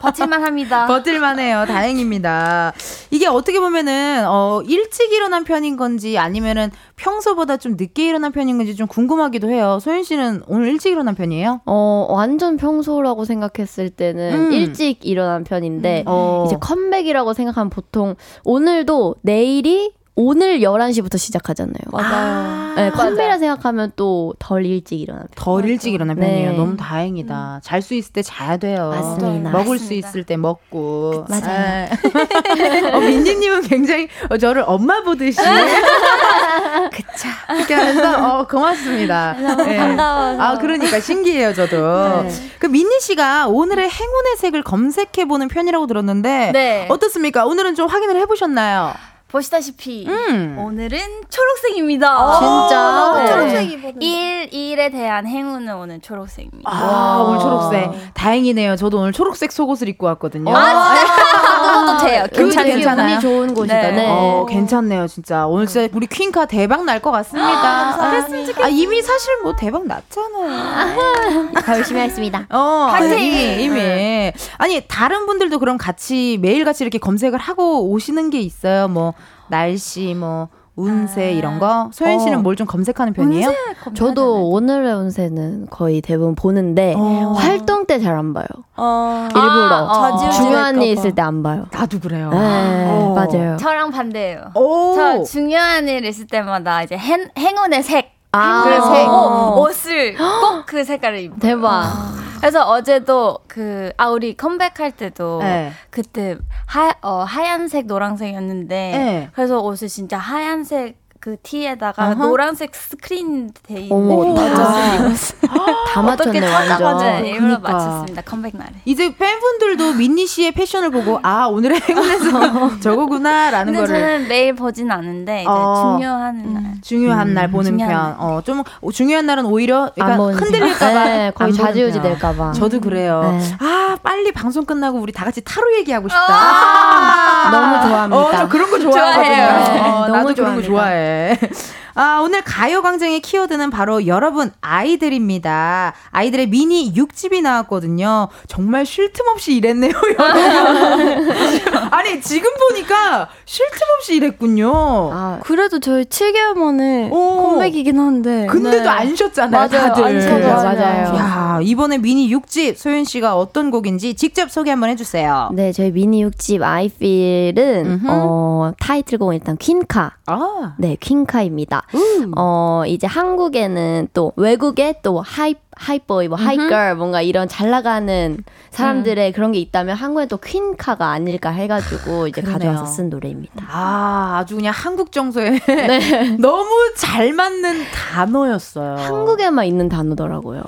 버틸만 합니다. 버틸만 해요. 다행입니다. 이게 어떻게 보면은, 어, 일찍 일어난 편인 건지 아니면은 평소보다 좀 늦게 일어난 편인 건지 좀 궁금하기도 해요. 소연 씨는 오늘 일찍 일어난 편이에요? 어, 완전 평소라고 생각했을 때는 음. 일찍 일어난 편인데, 음. 어. 이제 컴백이라고 생각하면 보통 오늘도 내일이 오늘 열한 시부터 시작하잖아요. 맞아요. 아~ 네, 컴배라 생각하면 또 덜 일찍 일어나. 덜 맞아. 일찍 일어날 편이에요. 네. 너무 다행이다. 음. 잘 수 있을 때 자야 돼요. 맞습니다. 먹을 맞습니다. 수 있을 때 먹고. 그치. 맞아요. 어, 민지님은 굉장히 저를 엄마 보듯이. 그쵸. 이렇게 하면서 어, 고맙습니다. 너무 네. 반가워서. 아, 그러니까 신기해요, 저도. 네. 그 민니 씨가 오늘의 행운의 색을 검색해보는 편이라고 들었는데 네. 어떻습니까? 오늘은 좀 확인을 해보셨나요? 보시다시피 음. 오늘은 초록색입니다. 진짜? 초록색이거든요. 일, 일에 대한 행운은 오늘 초록색입니다. 아, 오늘 초록색. 다행이네요. 저도 오늘 초록색 속옷을 입고 왔거든요. 아, 진짜? 돼요. 괜찮아요. 괜찮아요. 운이 좋은 곳이다. 네. 네. 어, 괜찮네요. 진짜. 오늘 진짜 우리 퀸카 대박 날 것 같습니다. 그랬으면 좋겠어요. 아, 이미 사실 뭐 대박 났잖아요. 다 열심히 하겠습니다. 어, 이미, 이미. 네. 아니, 다른 분들도 그럼 같이 매일같이 이렇게 검색을 하고 오시는 게 있어요. 뭐. 날씨, 뭐 운세 이런 거. 소연 씨는 어. 뭘 좀 검색하는 편이에요? 저도 오늘의 운세는 거의 대부분 보는데 어. 활동 때 잘 안 봐요. 어. 일부러 아, 중요한 일 있을 때 안 봐요. 나도 그래요. 네, 맞아요. 저랑 반대예요. 오. 저 중요한 일 있을 때마다 이제 행, 행운의 색, 아. 행운의 색 오. 옷을 꼭 그 색깔을 입어요. 대박. 그래서 어제도 그, 아, 우리 컴백할 때도 네. 그때 하, 어, 하얀색, 노란색이었는데 네. 그래서 옷을 진짜 하얀색 그 티에다가 uh-huh. 노란색 스크린 돼 있는 다 맞췄네. 완전 맞아요. 일부러 그러니까. 맞췄습니다. 컴백 날에 이제 팬분들도 민니 씨의 패션을 보고 아 오늘의 행운에서 저거구나 라는 거를. 저는 매일 보진 않는데 이제 어, 중요한 날 음, 중요한 음, 날 보는 중요한 편. 어, 좀 중요한 날은 오히려 약간 흔들릴까봐 네, 거의 좌지우지 될까봐. 저도 그래요. 네. 아 빨리 방송 끝나고 우리 다 같이 타로 얘기하고 싶다. 아~ 너무 좋아합니다. 어, 저 그런 거 좋아하거든요. 어, 너무 나도 좋아합니다. 그런 거 좋아해. 아, 오늘 가요광장의 키워드는 바로 여러분 아이들입니다. 아이들의 미니 육 집이 나왔거든요. 정말 쉴 틈 없이 일했네요. 아니 지금 보니까 쉴 틈 없이 일했군요. 아, 그래도 저희 칠 개월 만에 오, 컴백이긴 한데 근데도 네. 안 쉬었잖아요. 맞아요, 다들 안 쉬었잖아요. 맞아요. 야, 이번에 미니 육 집 소윤씨가 어떤 곡인지 직접 소개 한번 해주세요. 네, 저희 미니 육 집 I Feel은 어, 타이틀곡은 일단 퀸카 아. 네 퀸카입니다. 음. 어, 이제 한국에는 또 외국에 또 하이 하이보이, 뭐 하이걸 뭔가 이런 잘 나가는 사람들의 음. 그런 게 있다면 한국엔 또 퀸카가 아닐까 해가지고 이제 그러네요. 가져와서 쓴 노래입니다. 아, 아주 그냥 한국 정서에 네. 너무 잘 맞는 단어였어요. 한국에만 있는 단어더라고요.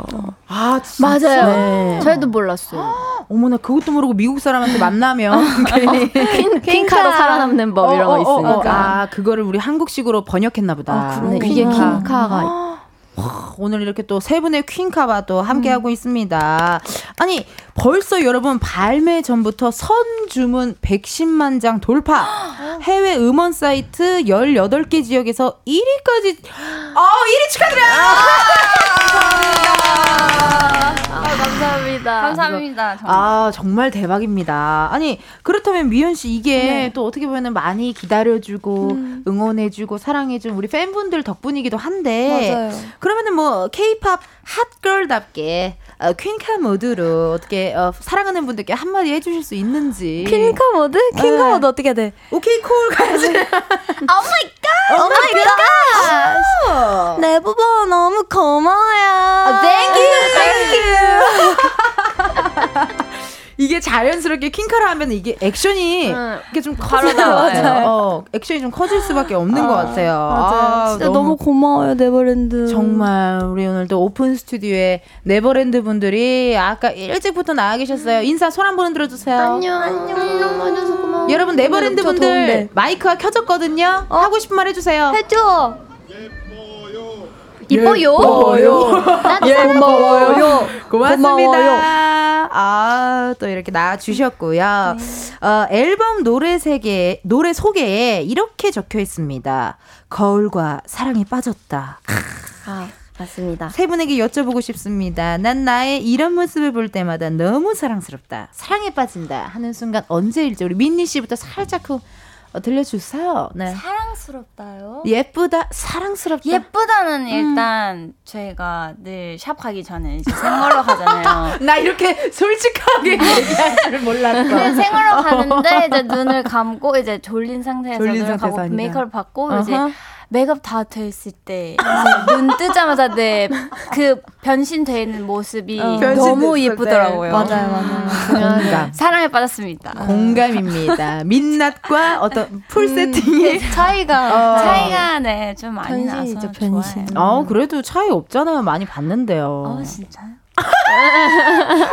아, 진짜? 맞아요. 네. 저희도 몰랐어요. 아, 어머나 그것도 모르고 미국 사람한테 만나면 괜히 퀸, 퀸카로 살아남는 법 어, 이런 거 어, 어, 있으니까. 아, 그거를 우리 한국식으로 번역했나 보다. 아, 퀸카. 이게 퀸카가. 오늘 이렇게 또 세 분의 퀸카와 또 함께하고 음. 있습니다. 아니 벌써 여러분 발매 전부터 선주문 백십만 장 돌파. 해외 음원 사이트 열여덟 개 지역에서 일 위까지 어, 일 위 축하드려요. 감사합니다. 아, 감사합니다. 감사합니다. 정말. 아 정말 대박입니다. 아니 그렇다면 미연 씨 이게 네. 또 어떻게 보면 많이 기다려주고 음. 응원해주고 사랑해준 우리 팬분들 덕분이기도 한데 맞아요. 그러면은 뭐 K-팝 핫걸답게 어, 퀸카 모드로 어떻게 어, 사랑하는 분들께 한마디 해주실 수 있는지. 퀸카 모드? 퀸카 네. 모드 어떻게 해야 돼? 오케이 콜 가야지. Oh my god! Oh my god! 내 부부 너무 고마워요. Thank you, thank you. 이게 자연스럽게 퀸카라 하면 이게 액션이 응. 이게 좀 바로 나와요. 어, 액션이 좀 커질 수밖에 없는 아, 것 같아요. 맞아요. 아, 진짜 너무, 너무 고마워요, 네버랜드. 정말 우리 오늘도 오픈 스튜디오에 네버랜드 분들이 아까 일찍부터 나와 계셨어요. 인사 손 한 번 들어주세요. 안녕. 안녕. 와줘서 고마워. 여러분 네버랜드 분들 더운데. 마이크가 켜졌거든요. 어? 하고 싶은 말 해주세요. 해줘. 예뻐요. 예뻐요. 고마워요. 고맙습니다. 아, 또 이렇게 나와주셨고요. 네. 어, 앨범 노래 세계, 노래 소개에 이렇게 적혀 있습니다. 거울과 사랑에 빠졌다. 아, 맞습니다. 세 분에게 여쭤보고 싶습니다. 난 나의 이런 모습을 볼 때마다 너무 사랑스럽다. 사랑에 빠진다 하는 순간 언제일지 우리 민니 씨부터 살짝 후. 어, 들려주세요. 네. 사랑스럽다요. 예쁘다. 사랑스럽다. 예쁘다는 음. 일단 저희가 늘 샵 가기 전에 이제 생얼로 가잖아요. 나 이렇게 솔직하게 얘기할 줄 몰랐어. 생얼로 가는데 이제 눈을 감고 이제 졸린 상태에서 졸린 눈을 감고 아니라. 메이크업을 받고 uh-huh. 이제 메이크업 다 돼 있을 때 눈 뜨자마자 내 그 변신돼 있는 모습이 어, 너무 예쁘더라고요. 맞아요, 맞아요. 공감. 사랑에 빠졌습니다. 공감입니다. 민낯과 어떤 풀 세팅의 음, 차이가 어. 차이가 네 좀 많이 변신이죠, 나서 변신. 좋아해요. 아 그래도 차이 없잖아요. 많이 봤는데요. 아 어, 진짜요?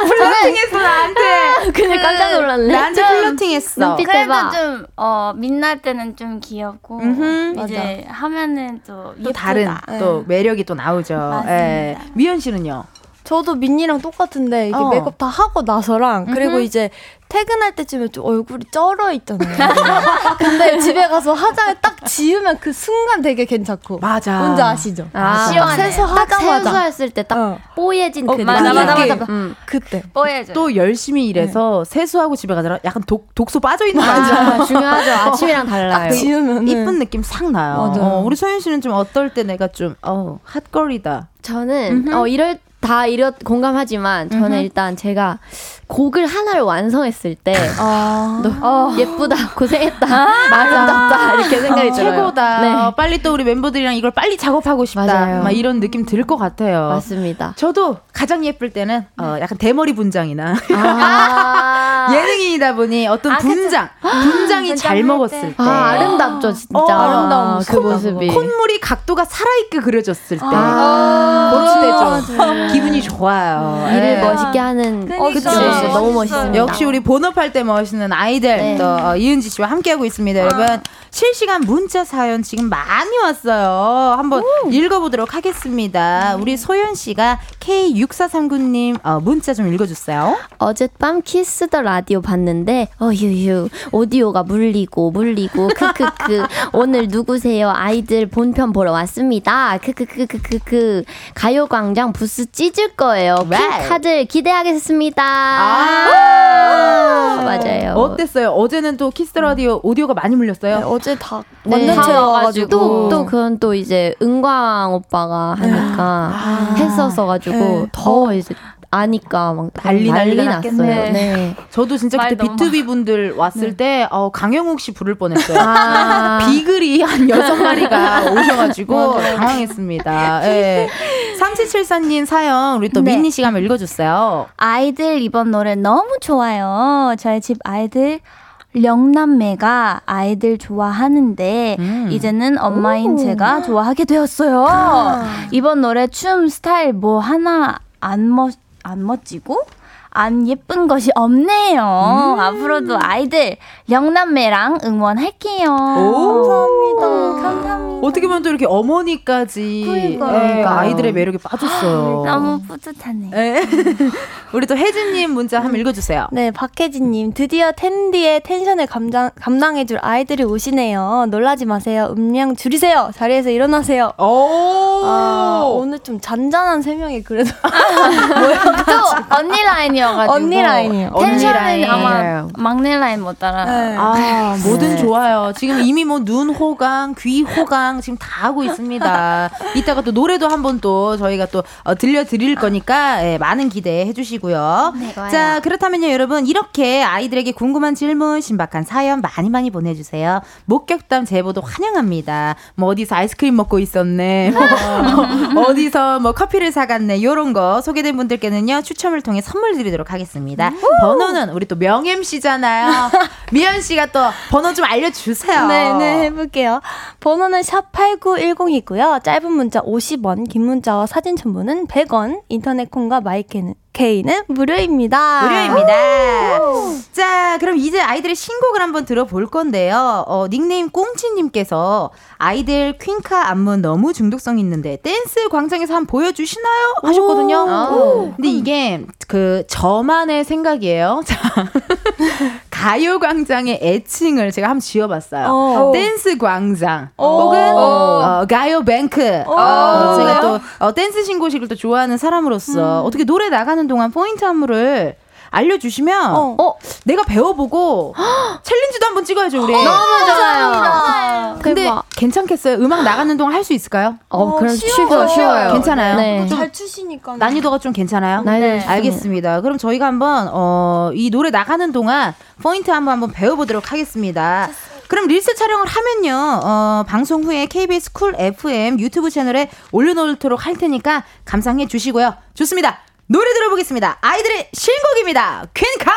플러팅했어 나한테. 그냥 깜짝 놀랐네. 나한테 플러팅했어. 그래도 좀 어, 민날 때는 좀 귀엽고 음흠, 이제 맞아. 하면은 또, 또 다른 네. 또 매력이 또 나오죠. 예. 미연 씨는요? 저도 민니랑 똑같은데 이게 어. 메이크업 다 하고 나서랑 그리고 음흠. 이제 퇴근할 때쯤에 좀 얼굴이 쩔어 있잖아요. 근데 집에 가서 화장을 딱 지우면 그 순간 되게 괜찮고. 맞아. 뭔지 아시죠? 아, 시원해. 딱 세수했을 때 딱 어. 뽀얘진 어, 그 맞아, 맞아, 맞아, 맞아. 음. 그때. 뽀얘져. 또 열심히 일해서 네. 세수하고 집에 가잖아. 약간 독, 독소 빠져있는 거 같아. 중요하죠. 아침이랑 달라요. 딱 지우면. 이쁜 느낌 싹 나요. 맞아. 어, 우리 소연 씨는 좀 어떨 때 내가 좀, 어, 핫걸이다. 저는, 음흠. 어, 이럴 다 이렇 공감하지만 저는 음흠. 일단 제가 곡을 하나를 완성했을 때 어... 어... 예쁘다, 고생했다, 아름답다 이렇게 생각이 어... 들어요. 최고다. 네. 어, 빨리 또 우리 멤버들이랑 이걸 빨리 작업하고 싶다. 맞아요. 막 이런 느낌 들 것 같아요. 맞습니다. 저도 가장 예쁠 때는 어, 약간 대머리 분장이나 아~ 예능인이다 보니 어떤 아, 분장, 분장이 잘 먹었을 때, 때. 아, 아름답죠 진짜. 어, 아름다운 그 모습이 콧물이 각도가 살아있게 그려졌을 때 아~ 멋지대죠. 기분이 좋아요. 네. 일을 멋있게 하는 그러니까. 그쵸. 너무 멋있습니다. 역시 우리 본업할 때 멋있는 아이들 네. 또 어, 이은지 씨와 함께하고 있습니다. 아. 여러분 실시간 문자 사연 지금 많이 왔어요. 한번 오. 읽어보도록 하겠습니다. 음. 우리 소연 씨가 케이 육사삼구 님 어, 문자 좀 읽어주세요. 어젯밤 키스 더 라디오 봤는데 어휴휴 오디오가 물리고 물리고 크크크 오늘 누구세요 아이들 본편 보러 왔습니다. 크크크크크크 가요광장 부스 찢을 거예요. Right. 킹카들 기대하겠습니다. 아~ 맞아요. 어땠어요? 어제는 또 키스 라디오 오디오가 많이 물렸어요? 네, 어제 다 완전 네. 채워가지고 또, 또 그건 또 이제 은광 오빠가 하니까 아~ 했었어가지고 네. 더 이제 아니까 막 난리 난리, 난리 났어요. 네. 네. 저도 진짜 그때 비투비 분들 왔을 네. 때 어, 강영욱 씨 부를 뻔했어요. 아~ 비글이 한 여섯 마리가 오셔가지고 당황했습니다. 네. 삼칠칠사 님 사연 우리 또 네. 민니 씨가 한번 읽어주세요. 아이들 이번 노래 너무 좋아요. 저희 집 아이들 영남매가 아이들 좋아하는데 음. 이제는 엄마인 오. 제가 좋아하게 되었어요. 아. 이번 노래 춤 스타일 뭐 하나 안 멋 안 멋지고 안 예쁜 것이 없네요. 음. 앞으로도 아이들 영남매랑 응원할게요. 오. 감사합니다. 감사합니다. 어떻게 보면 또 이렇게 어머니까지 그러니까. 에이, 아이들의 매력에 빠졌어요. 너무 뿌듯하네. 우리 또 혜진님 문자 한번 읽어주세요. 네, 박혜진님 드디어 텐디의 텐션을 감당, 감당해줄 아이들이 오시네요. 놀라지 마세요. 음량 줄이세요. 자리에서 일어나세요. 오. 아, 오늘 좀 잔잔한 세 명이 그래도 또 언니 라인이요. 언니 라인이요. 텐션은 언니 라인. 아마 막내 라인 못 따라. 네. 아, 뭐든 네. 좋아요. 지금 이미 뭐 눈 호강, 귀 호강 지금 다 하고 있습니다. 이따가 또 노래도 한번 또 저희가 또 어, 들려드릴 거니까 예, 많은 기대해 주시고요. 네, 자, 그렇다면요 여러분 이렇게 아이들에게 궁금한 질문, 신박한 사연 많이 많이 보내주세요. 목격담 제보도 환영합니다. 뭐 어디서 아이스크림 먹고 있었네. 뭐, 어디서 뭐 커피를 사갔네. 이런 거 소개된 분들께는요 추첨을 통해 선물 드립니다. 도록 하겠습니다. 음. 번호는 우리 또 명엠씨잖아요. 미연씨가 또 번호 좀 알려주세요. 네네 해볼게요. 번호는 샵팔구일공이고요. 짧은 문자 오십 원, 긴 문자와 사진 첨부는 백 원, 인터넷콩과 마이크는 K는 무료입니다. 무료입니다. 오! 자, 그럼 이제 아이들의 신곡을 한번 들어볼 건데요. 어, 닉네임 꽁치님께서 아이들 퀸카 안무 너무 중독성 있는데 댄스 광장에서 한번 보여주시나요? 하셨거든요. 오! 오! 근데 이게 그 저만의 생각이에요. 자, 가요광장의 애칭을 제가 한번 지어봤어요. 오. 댄스광장 오. 혹은 어, 가요뱅크. 어, 제가 또 어, 댄스 신고식을 또 좋아하는 사람으로서 음. 어떻게 노래 나가는 동안 포인트 안무를 알려주시면 어. 어 내가 배워보고 챌린지도 한번 찍어야죠 우리. 너무 좋아요. 근데 대박. 괜찮겠어요? 음악 나가는 동안 할 수 있을까요? 어, 어 그럼 쉬워요. 쉬워요. 괜찮아요. 네. 잘 추시니까 난이도가 좀 괜찮아요. 네. 알겠습니다. 그럼 저희가 한번 어, 이 노래 나가는 동안 포인트 한번 한번 배워보도록 하겠습니다. 좋습니다. 그럼 릴스 촬영을 하면요 어, 방송 후에 케이비에스 쿨 에프엠 유튜브 채널에 올려놓도록 할 테니까 감상해 주시고요. 좋습니다. 노래 들어보겠습니다. 아이들의 신곡입니다. 퀸카.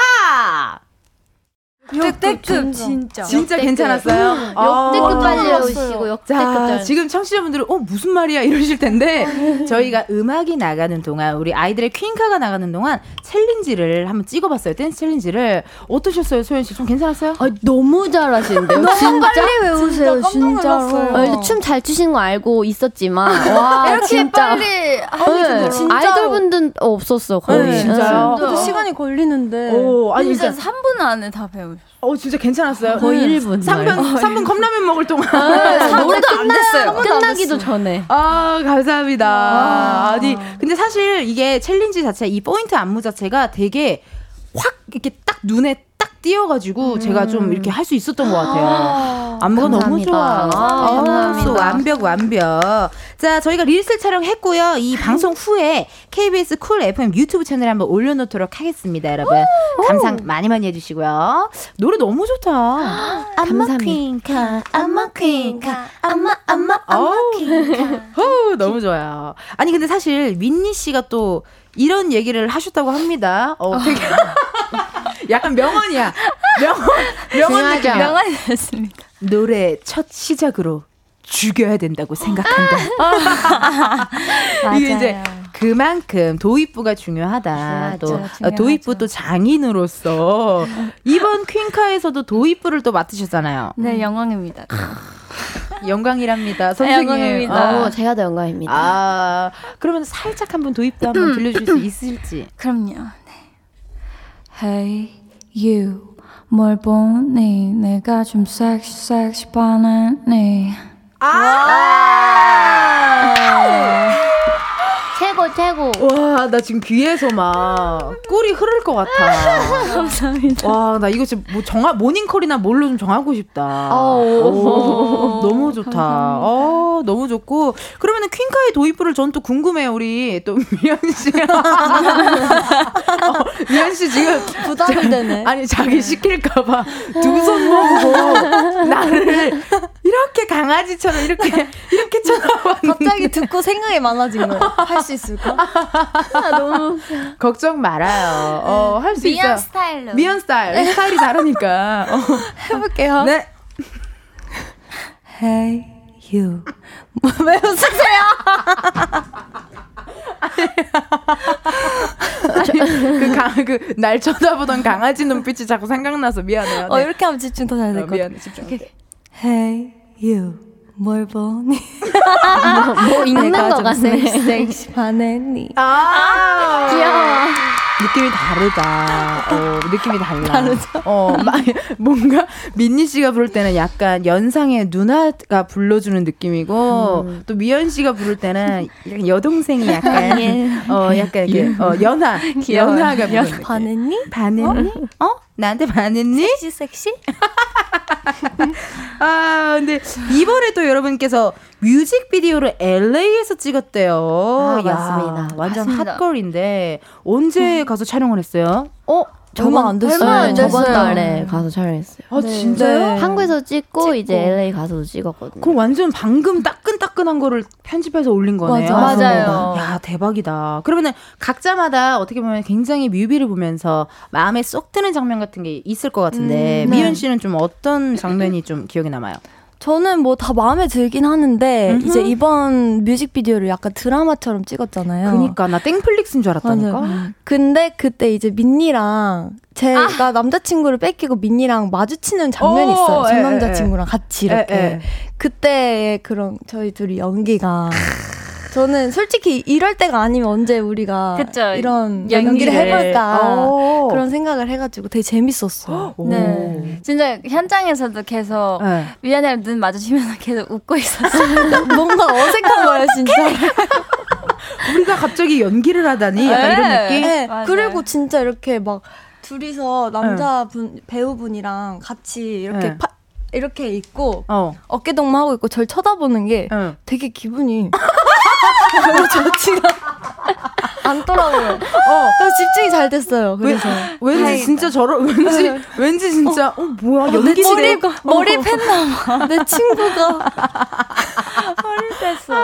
역대급 진짜. 진짜 역대급. 괜찮았어요. 역대급까지 오시고 역대급. 지금 청취자분들은 어 무슨 말이야 이러실 텐데 저희가 음악이 나가는 동안 우리 아이들의 퀸카가 나가는 동안 챌린지를 한번 찍어봤어요. 댄스 챌린지를. 어떠셨어요, 소연 씨? 좀 괜찮았어요? 아, 너무 잘하시는데요. 너무 진짜? 빨리 외우세요. 진짜로. 아, 일단 춤 잘 추시는 거 알고 있었지만 와, 이렇게 진짜. 빨리 아, 진짜. 아이돌분들 없었어 거의. 네, 진짜요. 네. 시간이 걸리는데. 오, 아니 진짜 삼 분 안에 다 배우. 어 진짜 괜찮았어요. 거의 일 분. 삼 분 삼 분 컵라면 먹을 동안 노래도 안 됐어요. 끝나기도 전에. 아 감사합니다. 아~ 아니 근데 사실 이게 챌린지 자체 이 포인트 안무 자체가 되게 확 이렇게 딱 눈에 딱 띄어가지고 음. 제가 좀 이렇게 할 수 있었던 것 같아요. 안무가 너무 좋아. 감사합니다. 아, 완벽 완벽. 자 저희가 릴스 촬영했고요. 이 방송 후에 케이비에스 쿨 에프엠 유튜브 채널에 한번 올려놓도록 하겠습니다. 여러분 오, 감상 오. 많이 많이 해주시고요. 노래 너무 좋다. 안마 퀸카 안마 퀸카 안마 안마 안마 퀸카. 너무 좋아요. 아니 근데 사실 민니 씨가 또 이런 얘기를 하셨다고 합니다. 어, 되게 약간 명언이야. 명언, 명언, 명언이었습니까? 노래 첫 시작으로 죽여야 된다고 생각한다. 이게 이제 그만큼 도입부가 중요하다. 맞아, 또 중요하죠. 도입부 또 장인으로서 이번 퀸카에서도 도입부를 또 맡으셨잖아요. 네, 영광입니다. 영광이랍니다. 선생님. 영광입니다. 어, 제가 더 영광입니다. 아, 그러면 살짝 한번 도입부 한번 들려줄 수 있을지? 그럼요. 네. Hey. You 뭘 보니 내가 좀 섹시 섹시 반했니 아 최고 최고. 와 나 지금 귀에서 막 꿀이 흐를 것 같아. 감사합니다. 와 나 이거 진짜 뭐 정하 모닝콜이나 뭘로 좀 정하고 싶다. 오, 너무 좋다. 어 너무 좋고 그러면은 퀸카의 도입부를 전 또 궁금해요. 우리 또 미연 씨. 어, 미연 씨 지금 부담이 되네. 아니 자기 시킬까봐 두 손 모으고 나를 이렇게 강아지처럼 이렇게 이렇게 쳐다봤는데 갑자기 듣고 생각이 많아진 거예요. 할 수 있을까? 아, 너무 걱정 말아요. 어, 할 수 있어요. 미연 스타일로. 미연 스타일. 스타일이 다르니까. 어. 해볼게요. 네. Hey you. 왜 웃으세요? 그, 강, 그, 날 쳐다보던 강아지 눈빛이 자꾸 생각나서 미안해요. 어, 네. 이렇게 하면 집중 더 잘 될 것 같아. 미안해, 집중. 오케이. Hey you. 뭘 보니? 뭐, 뭐 읽는 거 같네. 섹시 반했니? 아, 귀여워. 느낌이 다르다. 어, 느낌이 달라. 다르죠? 어, 마, 뭔가 민니 씨가 부를 때는 약간 연상의 누나가 불러주는 느낌이고 음. 또 미연 씨가 부를 때는 여동생이 약간 예. 어, 약간 예. 이렇게, 어, 연하, 귀여워. 연하가 부르는 느낌. 반했니? 반했니? 어? 어? 나한테 반했니? 섹시 섹시? 아 근데 이번에 또 여러분께서 뮤직비디오를 엘에이에서 찍었대요. 아, 야, 맞습니다. 완전 맞습니다. 핫걸인데 언제 음. 가서 촬영을 했어요? 어? 저번 안 됐어요. 저번 달에 가서 촬영했어요. 아 네. 진짜요? 네. 한국에서 찍고, 찍고 이제 엘에이 가서도 찍었거든요. 그럼 완전 방금 따끈따끈한 거를 편집해서 올린 거네요. 맞아. 맞아요. 야 대박이다. 그러면은 각자마다 어떻게 보면 굉장히 뮤비를 보면서 마음에 쏙 드는 장면 같은 게 있을 것 같은데 음, 네. 미연 씨는 좀 어떤 장면이 좀 기억에 남아요? 저는 뭐 다 마음에 들긴 하는데 음흠. 이제 이번 뮤직비디오를 약간 드라마처럼 찍었잖아요. 그니까 나 땡플릭스인 줄 알았다니까. 맞아요. 근데 그때 이제 민니랑 제가 아. 남자친구를 뺏기고 민니랑 마주치는 장면이 있어요. 전 남자친구랑 같이 이렇게. 에, 에. 그때 그런 저희 둘이 연기가 저는 솔직히 이럴 때가 아니면 언제 우리가 그쵸, 이런 연기를, 연기를 해볼까 그런 생각을 해가지고 되게 재밌었어. 네, 진짜 현장에서도 계속 네. 미안해요 눈 마주치면서 계속 웃고 있었어요. 뭔가 어색한 거예요 진짜. 우리가 갑자기 연기를 하다니 약간 네. 이런 느낌. 네. 그리고 진짜 이렇게 막 둘이서 남자분 네. 배우분이랑 같이 이렇게 네. 파, 이렇게 있고 어. 어깨 동무하고 있고 절 쳐다보는 게 네. 되게 기분이 별로 좋지가 않더라고요. 어. 그래서 집중이 잘 됐어요. 그래서 왜, 왠지 다행이다. 진짜 저러 왠지 왠지 진짜 어, 어 뭐야 연기시대 머리, 머리 어. 팼나 봐. 내 친구가 머리 뺐어.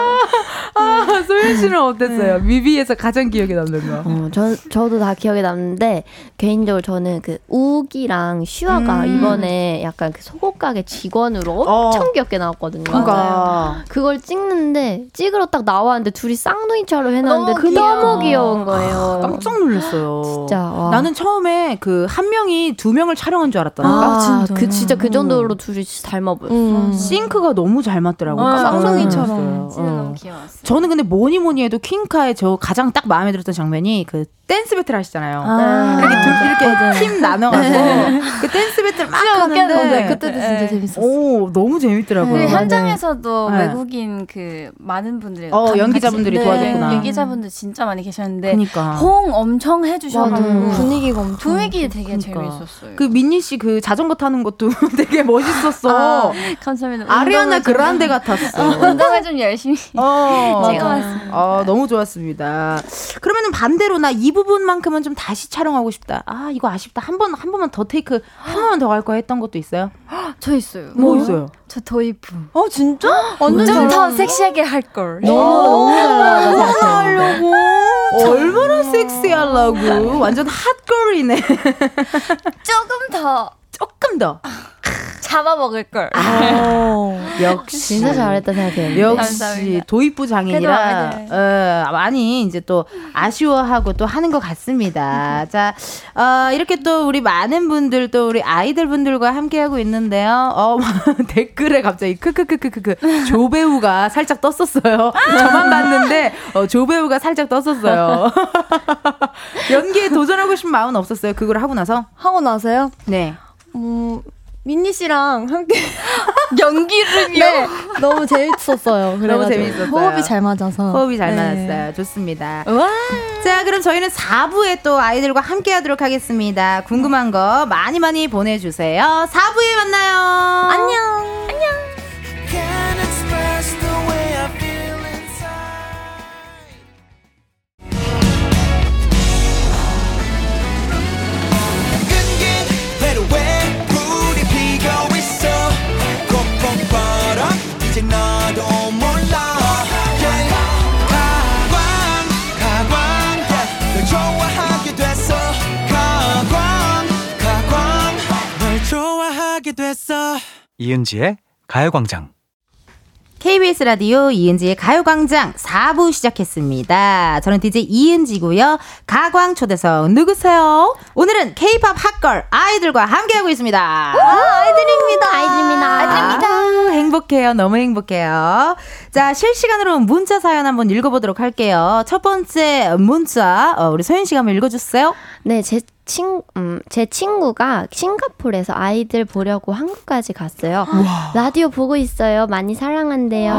아, 소연 씨는 어땠어요? 뮤비에서 가장 기억에 남는 거? 어, 저 저도 다 기억에 남는데 개인적으로 저는 그 우기랑 슈아가 음. 이번에 약간 그 속옷 가게 직원으로 어. 엄청 귀엽게 나왔거든요. 그러니까. 그걸 찍는데 찍으러 딱 나왔는데 둘이 쌍둥이처럼 해놨는데 너무, 너무 귀여운 거예요. 아, 깜짝 놀랐어요. 진짜. 와. 나는 처음에 그 한 명이 두 명을 촬영한 줄 알았다니까. 아, 진짜. 그 진짜 그 정도로 둘이 닮아 보였어. 음. 싱크가 너무 잘 맞더라고요. 아, 쌍둥이처럼. 진짜 너무 귀여웠어요. 저는 근데 뭐니 뭐니 해도 퀸카의 저 가장 딱 마음에 들었던 장면이 그 댄스 배틀 하시잖아요. 아~ 이렇게 둘 이렇게 팀 나눠가지고 그 댄스 배틀 막 하는데 그때도 진짜 에이. 재밌었어요. 오, 너무 재밌더라고요. 현장에서도 네. 외국인 그 많은 분들이 어, 연기자분들이 네. 도와줬구나. 연기자분들 진짜 많이 계셨는데 그러니까. 호응 엄청 해주셔가지고 분위기가 엄청 분위기 되게 그러니까. 재밌었어요. 그 민니 씨 그 자전거 타는 것도 되게 멋있었어. 아, 감사합니다. 아리아나 그란데 같았어. 어, 운동을 좀 열심히 어, 찍어왔습니다. 어, 너무 좋았습니다. 그러면은 반대로 나 이 부분만큼은 좀 다시 촬영하고 싶다. 아 이거 아쉽다. 한 번 한 번만 더 테이크 한 번만 더 갈 거야 했던 것도 있어요? 저 있어요. 뭐, 뭐 있어요? 저 더 이쁨. 어 진짜? 완전 더 섹시하게 할 걸. 너무 잘하려고. 얼마나 섹시하려고. 완전 핫걸이네. 조금 더. 조금 더. 잡아먹을 걸. 아, 역시 진짜 잘했다 생각해요. 역시 감사합니다. 도입부 장인이라 어, 많이 이제 또 아쉬워하고 또 하는 것 같습니다. 자, 어, 이렇게 또 우리 많은 분들 또 우리 아이들 분들과 함께 하고 있는데요. 어, 댓글에 갑자기 크크크크크크 조배우가 살짝 떴었어요. 저만 봤는데 어, 조배우가 살짝 떴었어요. 연기에 도전하고 싶은 마음은 없었어요. 그걸 하고 나서 하고 나서요? 네. 음. 민니 씨랑 함께 연기를요. 네, 너무 재밌었어요. 너무 재밌었어요. 호흡이 잘 맞아서. 호흡이 잘 네. 맞았어요. 좋습니다. 우와. 자, 그럼 저희는 사 부에 또 아이들과 함께 하도록 하겠습니다. 궁금한 거 많이 많이 보내주세요. 사 부에 만나요. 안녕. 안녕. 나도 몰라 yeah. 가광 가광 널 좋아하게 됐어 가광 가광 널 좋아하게 됐어 이은지의 가요광장 케이비에스 라디오 이은지의 가요광장 사 부 시작했습니다. 저는 디제이 이은지고요. 가광초대석 누구세요? 오늘은 K-팝 핫걸 아이들과 함께하고 있습니다. 아, 아이들입니다. 아이들입니다. 아이들입니다. 아, 행복해요. 너무 행복해요. 자, 실시간으로 문자 사연 한번 읽어보도록 할게요. 첫 번째 문자 어, 우리 소연 씨가 한번 읽어주세요. 네, 제 친, 음, 제 친구가 싱가포르에서 아이들 보려고 한국까지 갔어요. 와. 라디오 보고 있어요. 많이 사랑한대요.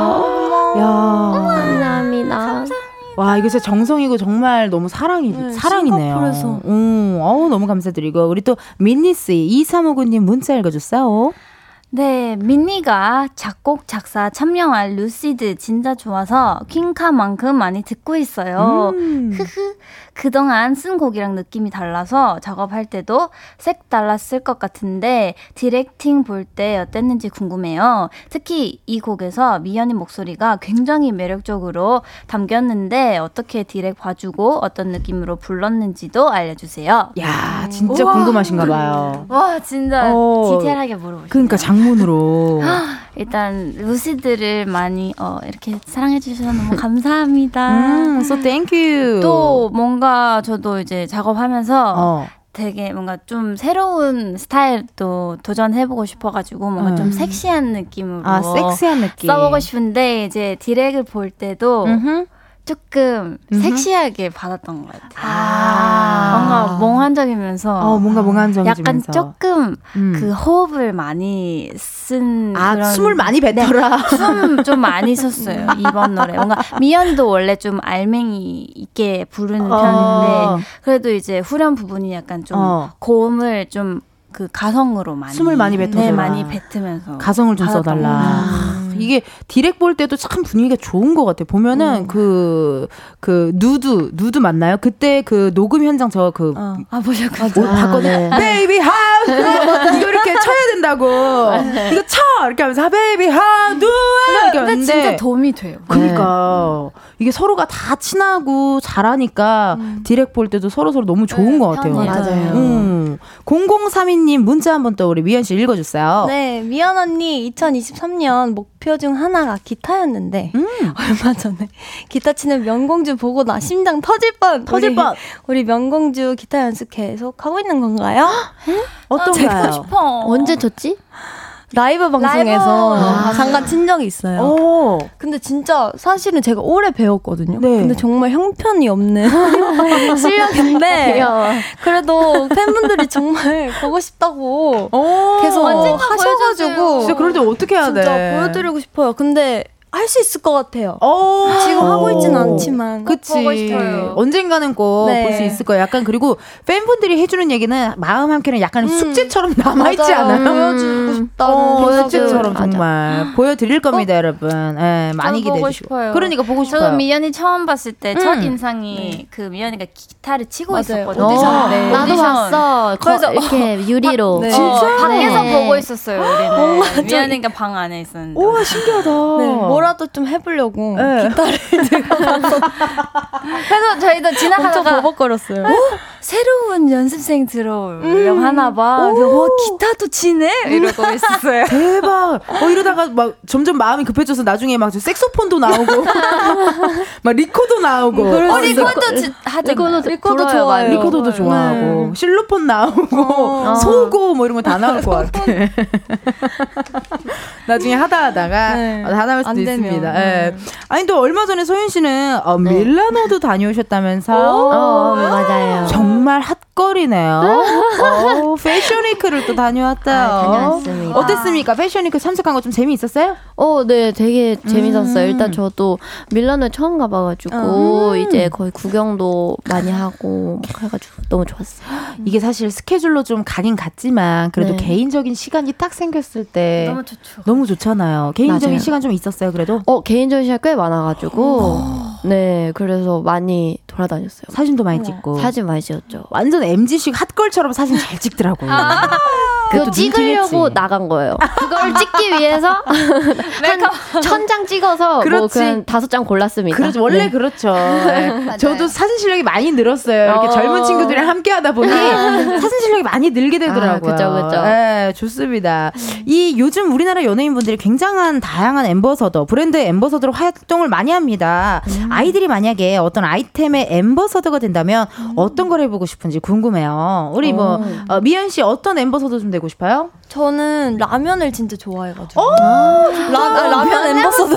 야. 감사합니다. 감사합니다. 와, 이거 진짜 정성이고 정말 너무 사랑이, 네, 사랑이네요. 싱가포르에서. 음, 어우, 너무 감사드리고. 우리 또 민니씨, 이삼오구 님 문자 읽어줬어요. 네, 민니가 작곡, 작사, 참여할 루시드 진짜 좋아서 퀸카만큼 많이 듣고 있어요. 음. 흐흐. 그동안 쓴 곡이랑 느낌이 달라서 작업할 때도 색달랐을 것 같은데 디렉팅 볼 때 어땠는지 궁금해요. 특히 이 곡에서 미연이 목소리가 굉장히 매력적으로 담겼는데 어떻게 디렉 봐주고 어떤 느낌으로 불렀는지도 알려주세요. 야, 진짜 음. 궁금하신가 봐요. 와, 진짜 어. 디테일하게 물어보시네요. 그러니까 장문으로. 일단 루시드를 많이 어, 이렇게 사랑해주셔서 너무 감사합니다. 음, so thank you. 또 뭔가 저도 이제 작업하면서 어. 되게 뭔가 좀 새로운 스타일도 도전해보고 싶어가지고 뭔가 음. 좀 섹시한 느낌으로 아, 섹시한 느낌. 써보고 싶은데 이제 디렉을 볼 때도 음흠. 조금 음흠. 섹시하게 받았던 것 같아요. 아~ 뭔가 몽환적이면서 어, 뭔가 몽환적이면서 약간 조금 음. 그 호흡을 많이 쓴 아, 그런 숨을 많이 뱉더라. 네, 숨 좀 많이 썼어요. 이번 노래. 뭔가 미연도 원래 좀 알맹이 있게 부르는 어. 편인데 그래도 이제 후렴 부분이 약간 좀 어. 고음을 좀 그 가성으로 많이 숨을 많이 뱉어서 네, 많이 뱉으면서 가성을 좀 써달라. 아. 이게 디렉 볼 때도 참 분위기가 좋은 것 같아요. 보면은 그그 음. 그 누드 누드 맞나요? 그때 그 녹음 현장 저 그 아 어. 보셨구나. 봤거든. 베이비 하우 이거 이렇게 쳐야 된다고. 이거 쳐 이렇게 하면서 베이비 하우 누드 이렇게 하는데 진짜 도움이 돼요. 그러니까 네. 이게 서로가 다 친하고 잘하니까 음. 디렉 볼 때도 서로 서로 너무 좋은 네, 것 같아요. 편해요. 맞아요. 음. 공공삼이 님 문자 한번 또 우리 미연 씨 읽어줬어요. 네, 미연 언니 이천이십삼 년 목표 중 하나가 기타였는데 음. 얼마 전에 기타 치는 명공주 보고 나 심장 터질 뻔 터질 우리, 뻔 우리 명공주 기타 연습 계속 하고 있는 건가요? 응? 어떤가요? 아, 언제 쳤지? 라이브 방송에서 라이브. 아. 잠깐 친 적이 있어요. 오. 근데 진짜 사실은 제가 오래 배웠거든요. 네. 근데 정말 형편이 없는 실력인데 그래도 팬분들이 정말 보고 싶다고 오. 계속 하셔가지고 진짜 그럴 때 어떻게 해야 진짜 돼? 진짜 보여드리고 싶어요. 근데 할 수 있을 것 같아요. 지금 하고 있진 않지만 그치. 보고 싶어요. 언젠가는 꼭 볼 수 네. 있을 거예요. 약간 그리고 팬분들이 해주는 얘기는 마음 한켠에 약간 음. 숙제처럼 남아있지 맞아요. 않아요? 보여주고 싶다는 어, 숙제처럼 정말 맞아. 보여드릴 겁니다. 어? 여러분 네, 많이 기대해주시고 그러니까 보고 싶어요. 저는 미연이 처음 봤을 때 첫 음. 인상이 네. 그 미연이가 기타를 치고 맞아요. 있었거든요. 오디션. 네. 나도 오디션. 봤어. 그래서 이렇게 유리로 네. 진짜? 어, 밖에서 네. 보고 있었어요. 우리는 오, 미연이가 방 안에 있었는데 우와 신기하다. 네. 뭐라도 좀 해보려고 네. 기타를 들고 가서 그래서 저희도 지나가다가 엄청 버벅거렸어요. 어? 새로운 연습생 들어오려고 음. 하나봐. 와 기타도 치네? 이러고 있었어요. 대박. 어, 이러다가 막 점점 마음이 급해져서 나중에 막 색소폰도 나오고 막 리코도 나오고 어, 리코도 지, 리코도, 리코도 좋아요. 리코도도 좋아하고 네. 실로폰 나오고 어. 소고 뭐 이런 거 다 나올 것 같아. 나중에 하다 하다가 네. 다 나올 수도 있습니다. 네. 아니 또 얼마 전에 소윤 씨는 어, 밀라노도 네. 다녀오셨다면서? 어, 맞아요. 정말 핫거리네요. 어, 패션위크를 또 다녀왔다. 아, 다녀왔습니다. 어땠습니까? 패션위크 참석한 거 좀 재미있었어요? 어, 네, 되게 재밌었어요. 음. 일단 저도 밀라노에 처음 가봐가지고 음. 이제 거의 구경도 많이 하고 해가지고 너무 좋았어요. 이게 사실 스케줄로 좀 가긴 갔지만 그래도 네. 개인적인 시간이 딱 생겼을 때 너무 좋죠. 너무 좋잖아요. 개인적인 맞아요. 시간 좀 있었어요. 그래도? 어, 개인적인 시간 꽤 많아가지고 네 그래서 많이 돌아다녔어요. 사진도 많이 찍고 사진 많이 찍었죠. 완전 엠지식 핫걸처럼 사진 잘 찍더라고요. 아~ 그거 찍으려고 했지. 나간 거예요. 그걸 찍기 위해서 한 천 장 찍어서 그렇지. 뭐 그냥 다섯 장 골랐습니다. 그렇지, 원래 네. 그렇죠. 네. 저도 사진 실력이 많이 늘었어요. 이렇게 어~ 젊은 친구들이랑 함께 하다 보니 사진 실력이 많이 늘게 되더라고요. 아, 그쵸, 그쵸. 네, 좋습니다. 이 요즘 우리나라 연예인분들이 굉장한 다양한 앰버서더, 브랜드의 앰버서더로 활동을 많이 합니다. 음. 아이들이 만약에 어떤 아이템의 앰버서더가 된다면 음. 어떤 걸 해보고 싶은지 궁금해요. 우리 뭐 어, 미연 씨 어떤 앰버서더 좀 되고 싶어요? 저는 라면을 진짜 좋아해가지고 오, 아, 라, 아, 라면 앰버서더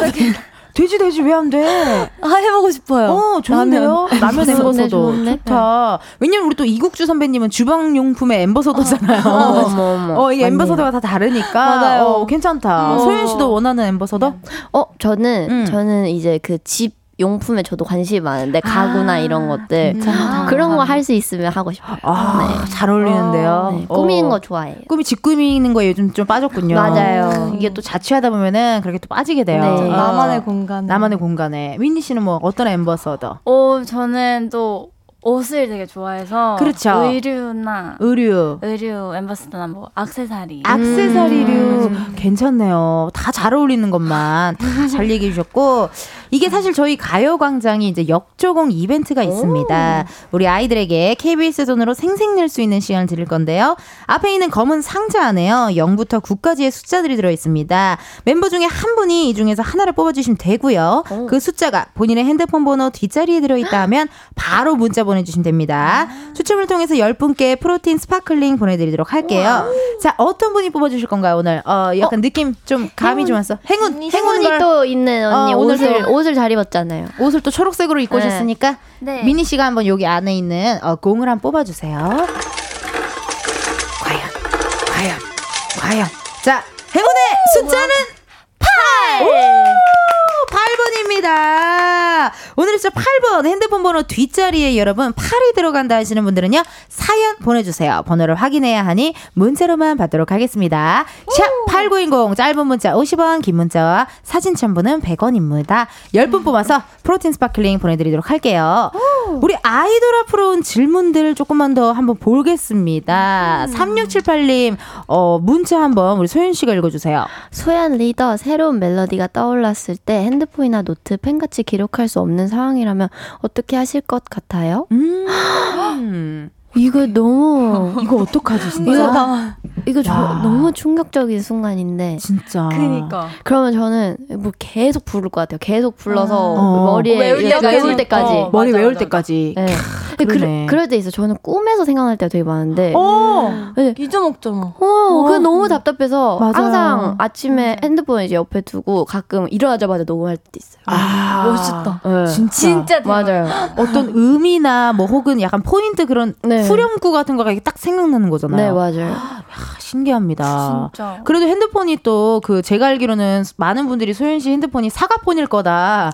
돼지 돼지 왜 안 돼? 아 해보고 싶어요. 어 좋네요. 라면 앰버서더 좋다. 네. 왜냐면 우리 또 이국주 선배님은 주방용품의 앰버서더잖아요. 어, 어, 어머, 어머. 어, 이 앰버서더가 다 다르니까. 맞아요. 어, 괜찮다. 어. 소연 씨도 원하는 앰버서더? 어 저는 음. 저는 이제 그 집 용품에 저도 관심이 많은데 가구나 아, 이런 것들 괜찮다. 그런 거 할 수 있으면 하고 싶어요. 아, 네. 잘 어울리는데요. 네, 꾸미는 어. 거 좋아해요. 꾸미 집 꾸미는 거에 요즘 좀 빠졌군요. 맞아요. 이게 또 자취하다 보면은 그렇게 또 빠지게 돼요. 네. 어. 나만의 공간에. 나만의 공간에. 민니 씨는 뭐 어떤 앰버서더? 어, 저는 또 옷을 되게 좋아해서 그렇죠. 의류나 의류 의류 앰버서더나 뭐 액세서리 액세서리류 음. 괜찮네요. 다 잘 어울리는 것만 다 잘 얘기해 주셨고 이게 사실 저희 가요광장이 이제 역조공 이벤트가 있습니다. 오. 우리 아이들에게 케이비에스 돈으로 생생낼 수 있는 시간을 드릴 건데요. 앞에 있는 검은 상자 안에요 영부터 구까지의 숫자들이 들어있습니다. 멤버 중에 한 분이 이 중에서 하나를 뽑아주시면 되고요. 오. 그 숫자가 본인의 핸드폰 번호 뒷자리에 들어있다 하면 바로 문자 보내주시면 됩니다. 추첨을 통해서 열 분께 프로틴 스파클링 보내드리도록 할게요. 우와. 자, 어떤 분이 뽑아주실 건가요 오늘? 어, 약간 어? 느낌 좀 감이 행운, 좀 왔어. 행운, 행운이 행운 또 있는 언니. 어, 옷을, 옷을 잘 입었잖아요. 옷을 또 초록색으로 입고 네. 오셨으니까 네. 미니 씨가 한번 여기 안에 있는 어, 공을 한번 뽑아주세요. 과연, 과연, 과연. 자, 행운의 오, 숫자는 뭐야? 팔! 팔 번입니다. 오늘은 진짜 팔 번 핸드폰 번호 뒷자리에 여러분 팔이 들어간다 하시는 분들은요 사연 보내주세요. 번호를 확인해야 하니 문자로만 받도록 하겠습니다. 샵 팔구일공 짧은 문자 오십 원 긴 문자와 사진 첨부는 백 원입니다. 십 분 뽑아서 프로틴 스파클링 보내드리도록 할게요. 우리 아이돌 앞으로 온 질문들 조금만 더 한번 보겠습니다. 음. 삼육칠팔 님 어, 문자 한번 우리 소연씨가 읽어주세요. 소연 리더 새로운 멜로디가 떠올랐을 때 핸드폰이나 노트, 펜같이 기록할 수 없는 상황이라면 어떻게 하실 것 같아요? 음. 이거 너무 이거 어떡하지 진짜? 이거, 나, 이거 저, 너무 충격적인 순간인데 진짜. 그러니까. 그러면 저는 뭐 계속 부를 것 같아요. 계속 불러서 어. 머리에 외울 때까지, 외울 때까지. 어, 머리 맞아, 외울 맞아. 때까지. 네. 그래, 그럴 때 있어. 저는 꿈에서 생각날 때가 되게 많은데. 어, 네. 잊어먹잖아. 어, 어. 그 너무 답답해서 맞아요. 항상 아침에 핸드폰 이제 옆에 두고 가끔 일어나자마자 녹음할 때도 있어요. 아, 멋있다. 네. 진짜. 진짜 대박. 맞아요. 어떤 음이나 뭐 혹은 약간 포인트 그런 네. 후렴구 같은 거가 딱 생각나는 거잖아요. 네, 맞아요. 야, 신기합니다. 진짜. 그래도 핸드폰이 또 그 제가 알기로는 많은 분들이 소연 씨 핸드폰이 사과폰일 거다. 어,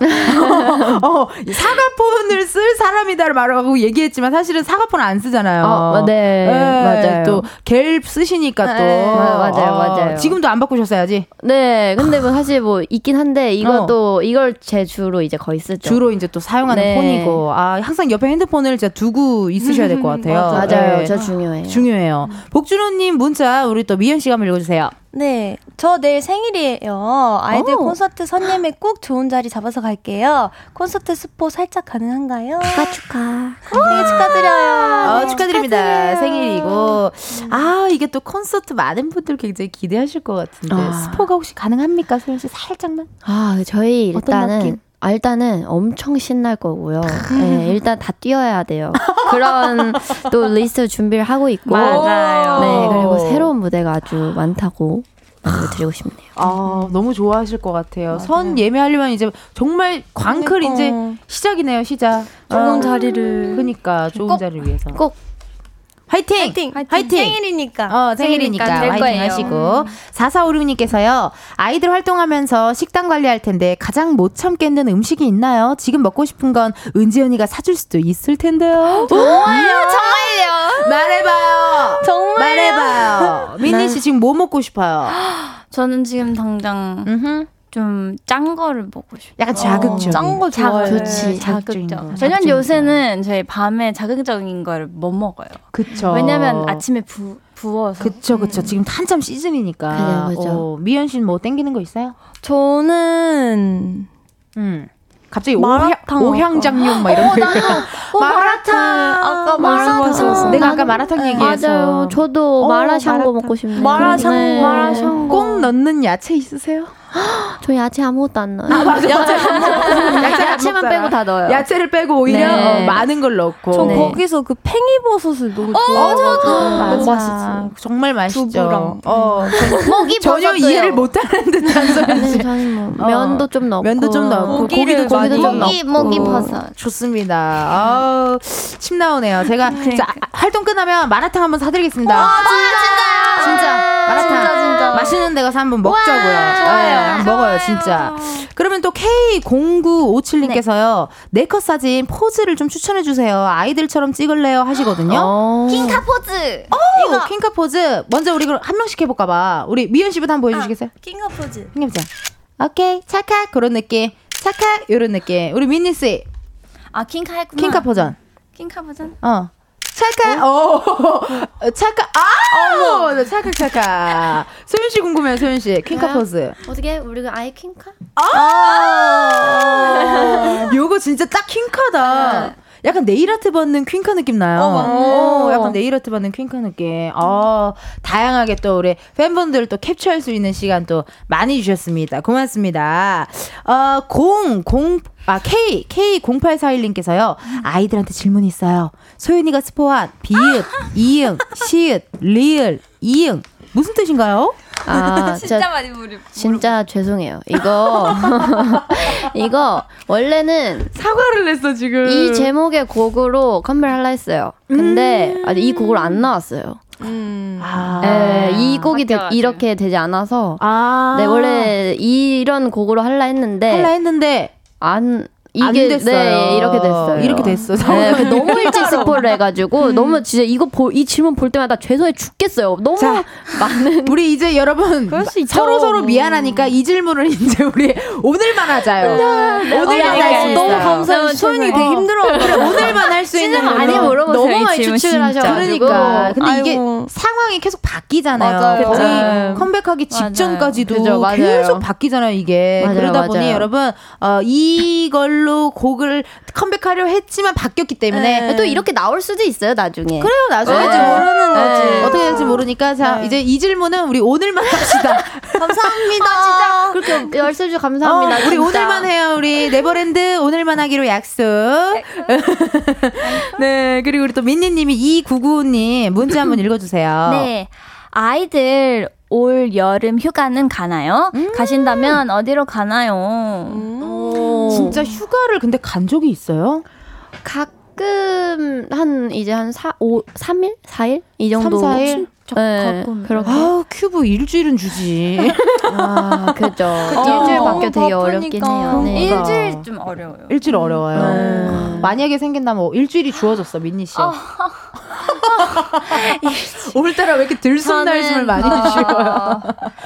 사과폰을 쓸 사람이다를 말하고 얘기. 했지만 사실은 사과폰 안 쓰잖아요. 어, 네, 네, 맞아요. 또 갤 쓰시니까 또 네, 맞아요, 어, 맞아요. 지금도 안 바꾸셨어야지. 네, 근데 뭐 사실 뭐 있긴 한데 이것도 어. 이걸 제 주로 이제 거의 쓰죠. 주로 이제 또 사용하는 네. 폰이고, 아 항상 옆에 핸드폰을 진짜 두고 있으셔야 될 것 같아요. 맞아요, 맞아요. 네. 저 중요해요. 중요해요. 복준호님 문자 우리 또 미연 씨가 한번 읽어주세요. 네, 저 내일 생일이에요. 아이들 오. 콘서트 선예매 꼭 좋은 자리 잡아서 갈게요. 콘서트 스포 살짝 가능한가요? 축하 축하. 생일 축하드려요. 어, 네, 축하드립니다. 축하드려요. 생일이고 음. 아 이게 또 콘서트 많은 분들 굉장히 기대하실 것 같은데 아. 스포가 혹시 가능합니까, 소연 씨? 살짝만. 아 저희 일단은. 어떤 아, 일단은 엄청 신날 거고요. 네, 일단 다 뛰어야 돼요. 그런 또 리스트 준비를 하고 있고. 맞아요. 네, 그리고 새로운 무대가 아주 많다고 드리고 싶네요. 아, 너무 좋아하실 것 같아요. 맞아요. 선 예매하려면 이제 정말 광클 그러니까. 이제 시작이네요, 시작. 좋은 아, 자리를. 그러니까 좋은 꼭, 자리를 위해서. 꼭. 화이팅! 화이팅! 화이팅! 화이팅! 생일이니까. 어, 생일이니까. 생일이니까 화이팅 거예요. 하시고. 사사오육 님께서요. 아이들 활동하면서 식단 관리할 텐데 가장 못 참겠는 음식이 있나요? 지금 먹고 싶은 건 은지 언니가 사줄 수도 있을 텐데요. 정말요? 정말요? 말해봐요. 정말요? 말해봐요. 민니 씨 지금 뭐 먹고 싶어요? 저는 지금 당장. 음흠. 좀 짠 거를 먹고 싶어요. 약간 자극적인. 짠 거 좋지. 자극적. 왜냐면 요새는 저희 밤에 자극적인 거를 못 먹어요. 그쵸. 왜냐면 아침에 부, 부어서. 그쵸, 그쵸. 음. 지금 한참 시즌이니까. 그래, 그쵸. 어, 미연 씨는 뭐 땡기는 거 있어요? 저는, 음. 갑자기 마라탕 오향장육 막 이런 거 있다. 어, 마라탕. 아까 마라탕. 내가 아까 마라탕 얘기해서. 맞아요. 저도 어, 마라샹궈 먹고 싶네요. 마라샹궈. 네. 마라샹궈. 꼭 넣는 야채 있으세요? 저 야채 아무것도 안 넣어요. 아, 맞아. 야채 야채 야채만 먹잖아. 빼고 다 넣어요. 야채를 빼고 오히려 네. 어, 많은 걸 넣고. 전 네. 거기서 그 팽이버섯을 너무 좋아해요. 맛있지. 정말 맛있죠. 두부랑. 어, 목이 전혀 이해를 못하는 듯한 소리지. 저는 뭐 면도 좀 넣고. 면도 좀 넣고. 고기를 고기도 많이 좀 모기, 넣고. 목이 버섯. 좋습니다. 어, 침 나오네요. 제가 자, 활동 끝나면 마라탕 한번 사드리겠습니다. 와, 진짜요. 진짜. 마라탕. 진짜, 진짜. 맛있는 데 가서 한번 먹자고요. 좋아요. 안 먹어요, 진짜. 그러면 또 케이 공구오칠 님께서요. 네. 네컷 사진 포즈를 좀 추천해주세요. 아이들처럼 찍을래요 하시거든요. 킹카 포즈. 오, 킹카 포즈. 먼저 우리 그럼 한 명씩 해볼까봐. 우리 미연 씨부터 한번 보여주시겠어요? 아, 킹카 포즈. 킹카 포즈. 오케이, 찰칵. 그런 느낌. 찰칵. 이런 느낌. 우리 민니 씨. 아, 킹카 했구나. 킹카 버전. 킹카 버전? 어. 찰칵. 어. 찰칵. 아! 어머, 찰칵 찰칵. 소연 씨 궁금해요, 소연 씨. 퀸카 포즈. 어떻게? 우리가 아예 퀸카? 아! 요거 진짜 딱 퀸카다. 약간 네일아트 받는 퀸카 느낌 나요. 어, 어, 약간 네일아트 받는 퀸카 느낌. 어, 다양하게 또 우리 팬분들 또 캡처할 수 있는 시간 또 많이 주셨습니다. 고맙습니다. 어, 공, 공, 아, K, 케이 공팔사일 님께서요. 아이들한테 질문이 있어요. 소윤이가 스포한 비읍, 이응, 시읍, 리을, 이응. 무슨 뜻인가요? 아, 진짜, 진짜 많이 물어보고 진짜 죄송해요. 이거 이거 원래는 사과를 냈어 지금. 이 제목의 곡으로 컴백하려 했어요. 근데 음~ 아직 이 곡으로 안 나왔어요. 음. 아. 네, 이 곡이 되, 이렇게 되지 않아서. 아. 네, 원래 이런 곡으로 하려 했는데. 하려 했는데 안. 이게, 안 됐어요. 네, 이렇게 됐어요. 이렇게 됐어. 네, 너무 일찍 스포를 해가지고 음. 너무 진짜 이거 보, 이 질문 볼 때마다 죄송해 죽겠어요. 너무 자, 많은. 우리 이제 여러분 서로 서로 미안하니까 이 질문을 이제 우리 오늘만 하자요. 네, 네, 오늘만 할 수 있어요. 너무 감사해요. 소연이 되게 힘들어. 그래, 오늘만 할 수 있는 많이 물어보세요. 너무 많이 추측을 하셔. 그러니까. 근데 아이고. 이게 상황이 계속 바뀌잖아요. 거의 컴백하기 직전까지도 그죠, 계속 바뀌잖아요. 이게 맞아요, 그러다 맞아요. 보니 여러분 어, 이걸로 곡을 컴백하려 했지만 바뀌었기 때문에 에이. 또 이렇게 나올 수도 있어요 나중에. 그래요 나중에 이제 모르는 거지. 에이. 어떻게 될지 모르니까 자 에이. 이제 이 질문은 우리 오늘만 합시다. 감사합니다. 아, 진짜 그렇게 열심히 해주셔서 감사합니다. 어, 우리 진짜. 오늘만 해요. 우리 네버랜드 오늘만 하기로 약속. 네 그리고 우리 또 민니님이 이구구오님 문제 한번 읽어주세요. 네 아이들 올 여름 휴가는 가나요? 음~ 가신다면 어디로 가나요? 음~ 진짜 휴가를 근데 간 적이 있어요? 가끔 한 이제 한 사, 오, 삼 일? 사 일? 이 정도? 삼, 사 일? 네, 그렇게. 아우 큐브 일주일은 주지. 아 그죠. 어, 일주일밖에 되게 바쁘니까. 어렵긴 해요. 네. 일주일 좀 어려워요. 일주일 어려워요. 음. 음. 만약에 생긴다면 뭐 일주일이 주어졌어 민니 씨. 오늘따라 왜 이렇게 들숨날숨을 많이 해주시고요.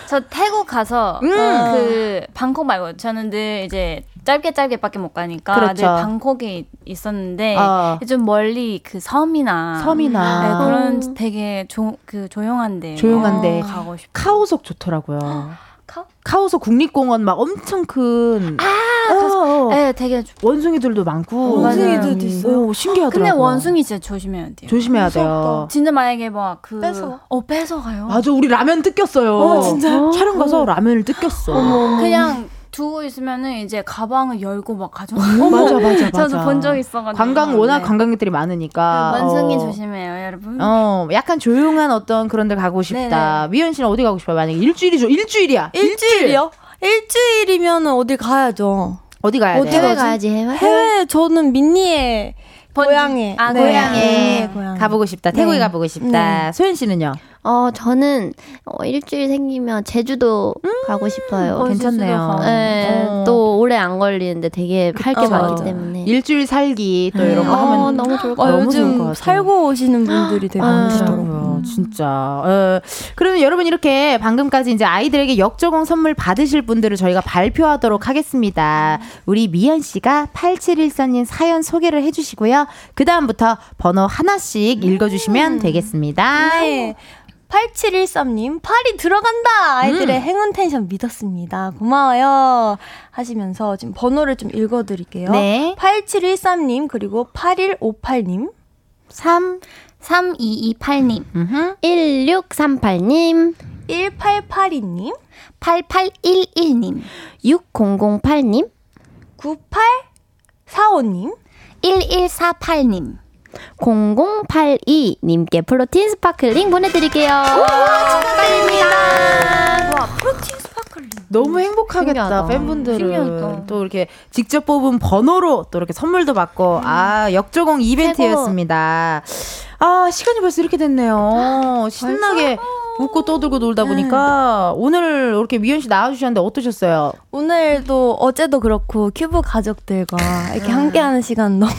저 태국 가서 음. 그 방콕 말고 저는 늘 이제 짧게 짧게밖에 못 가니까 그렇죠. 늘 방콕에 있었는데 어. 좀 멀리 그 섬이나 섬이나 네, 그런 되게 조, 그 조용한데 조용한데 어, 가고 싶어요. 카오석 좋더라고요. 카오? 카오석 국립공원 막 엄청 큰. 아, 어, 네, 되게 원숭이들도 많고. 원숭이들도 있어요. 오, 신기하더라고요. 근데 원숭이 진짜 조심해야 돼요. 조심해야 돼요. 진짜 만약에 막 그 뺏어. 어, 뺏어 가요. 맞아, 우리 라면 뜯겼어요. 어, 진짜. 촬영 가서 어. 라면을 뜯겼어. 어머. 그냥. 두고 있으면은 이제 가방을 열고 막 가져가고. 맞아, 맞아, 맞아. 저도 본 적 있어가지고. 관광, 워낙 네. 관광객들이 많으니까. 원숭이 어. 조심해요, 여러분. 어, 약간 조용한 어떤 그런 데 가고 싶다. 네네. 미연 씨는 어디 가고 싶어요? 만약에 일주일이죠. 일주일이야. 일주일이요? 일주일이면 어디 가야죠. 어디 가야 돼요? 해외 가야지, 해외. 해외, 저는 민니의 고향에. 아, 네. 고향에. 고향에. 가보고 싶다. 태국에 네. 가보고 싶다. 네. 소연 씨는요? 어, 저는 어, 일주일 생기면 제주도 음~ 가고 싶어요. 어, 괜찮네요. 네, 어. 또 오래 안 걸리는데 되게 할 게 어, 많기 맞아. 때문에. 일주일 살기 또 네. 이런 거 하면 어, 너무 좋을 것 같아요. 어, 요즘 살고 오시는 분들이 되게 많으시더라고요. 아, 진짜. 에, 그러면 여러분 이렇게 방금까지 이제 아이들에게 역조공 선물 받으실 분들을 저희가 발표하도록 하겠습니다. 우리 미연 씨가 팔칠일사님 사연 소개를 해주시고요. 그 다음부터 번호 하나씩 읽어주시면 음. 되겠습니다. 네. 팔칠일삼님 팔이 들어간다 아이들의 음. 행운 텐션 믿었습니다 고마워요 하시면서 지금 번호를 좀 읽어드릴게요. 네. 팔칠일삼님 그리고 팔일오팔님 삼 삼이이팔님 음흠. 일육삼팔님 일팔팔이님 팔팔일일님 육공공팔님 구팔사오님 일일사팔님 공공팔이님께 프로틴 스파클링 보내드릴게요. 축하드립니다. 와, 프로틴 스파클링. 너무 행복하겠다, 신기하다. 팬분들은. 신기하다. 또 이렇게 직접 뽑은 번호로 또 이렇게 선물도 받고, 음. 아, 역조공 이벤트였습니다. 아, 시간이 벌써 이렇게 됐네요. 신나게. 웃고 떠들고 놀다 보니까 음. 오늘 이렇게 미연 씨 나와주셨는데 어떠셨어요? 오늘도 어제도 그렇고 큐브 가족들과 이렇게 음. 함께하는 시간 너무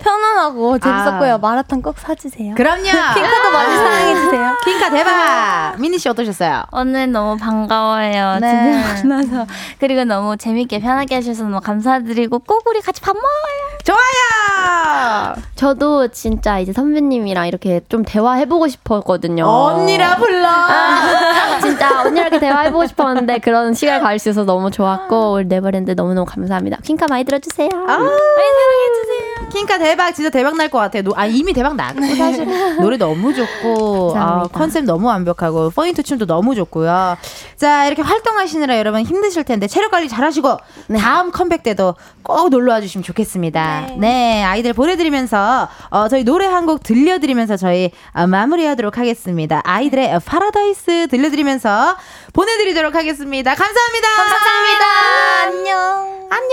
편안하고 재밌었고요. 아. 마라탕 꼭 사주세요. 그럼요. 킹카도 많이 사랑해주세요. 킹카 대박. 민니 씨 어떠셨어요? 오늘 너무 반가워요. 네. 진짜 만나서 그리고 너무 재밌게 편하게 해주셔서 너무 감사드리고 꼭 우리 같이 밥 먹어요. 좋아요. 저도 진짜 이제 선배님이랑 이렇게 좀 대화해보고 싶었거든요. 언니라 불러. 아, 진짜 언니랑 이렇게 대화해보고 싶었는데 그런 시간 가질 수 있어서 너무 좋았고 우리 네버랜드 너무너무 감사합니다. 킹카 많이 들어주세요. 아~ 많이 사랑해주세요. 킹카 대박, 진짜 대박 날 것 같아요. 노, 아, 이미 대박 났고, 사실. 노래 너무 좋고, 아, 컨셉 너무 완벽하고, 포인트 춤도 너무 좋고요. 자, 이렇게 활동하시느라 여러분 힘드실 텐데, 체력 관리 잘 하시고, 네. 다음 컴백 때도 꼭 놀러와 주시면 좋겠습니다. 네, 네 아이들 보내드리면서, 어, 저희 노래 한 곡 들려드리면서 저희 어, 마무리하도록 하겠습니다. 아이들의 파라다이스 들려드리면서 보내드리도록 하겠습니다. 감사합니다. 감사합니다. 안녕. 안녕.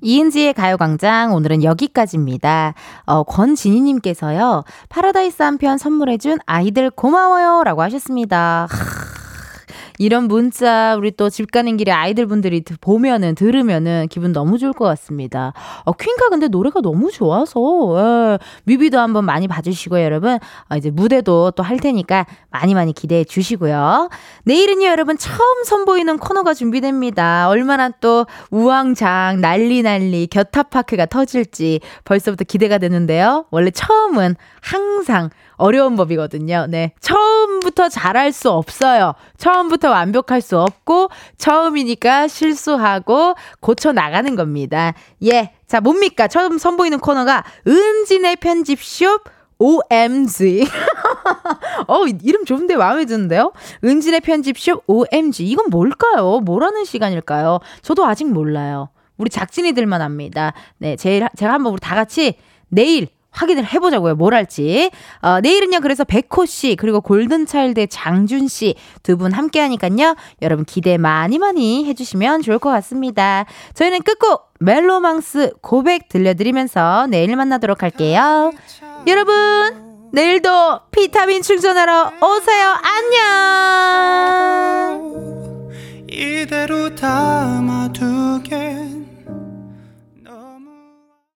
이은지의 가요광장 오늘은 여기까지입니다. 어, 권진희님께서요, 파라다이스 한 편 선물해준 아이들 고마워요 라고 하셨습니다. 하, 이런 문자 우리 또 집 가는 길에 아이들 분들이 보면은 들으면은 기분 너무 좋을 것 같습니다. 어, 퀸카 근데 노래가 너무 좋아서 에, 뮤비도 한번 많이 봐주시고요 여러분. 어, 이제 무대도 또 할 테니까 많이 많이 기대해 주시고요. 내일은요 여러분 처음 선보이는 코너가 준비됩니다. 얼마나 또 우왕좌왕 난리 난리 겨타파크가 터질지 벌써부터 기대가 되는데요. 원래 처음은 항상 어려운 법이거든요. 네, 처음부터 잘할 수 없어요. 처음부터 완벽할 수 없고 처음이니까 실수하고 고쳐나가는 겁니다. 예, 자 뭡니까? 처음 선보이는 코너가 은진의 편집숍 오엠지. 어, 이름 좋은데 마음에 드는데요? 은진의 편집숍 오엠지. 이건 뭘까요? 뭐라는 시간일까요? 저도 아직 몰라요. 우리 작진이들만 압니다. 네, 제일, 제가 한번 우리 다 같이 내일 확인을 해보자고요. 뭘 할지. 어, 내일은요. 그래서 백호 씨 그리고 골든차일드의 장준 씨 두 분 함께하니까요. 여러분 기대 많이 많이 해주시면 좋을 것 같습니다. 저희는 끝곡 멜로망스 고백 들려드리면서 내일 만나도록 할게요. 여러분 내일도 비타민 충전하러 오세요. 안녕.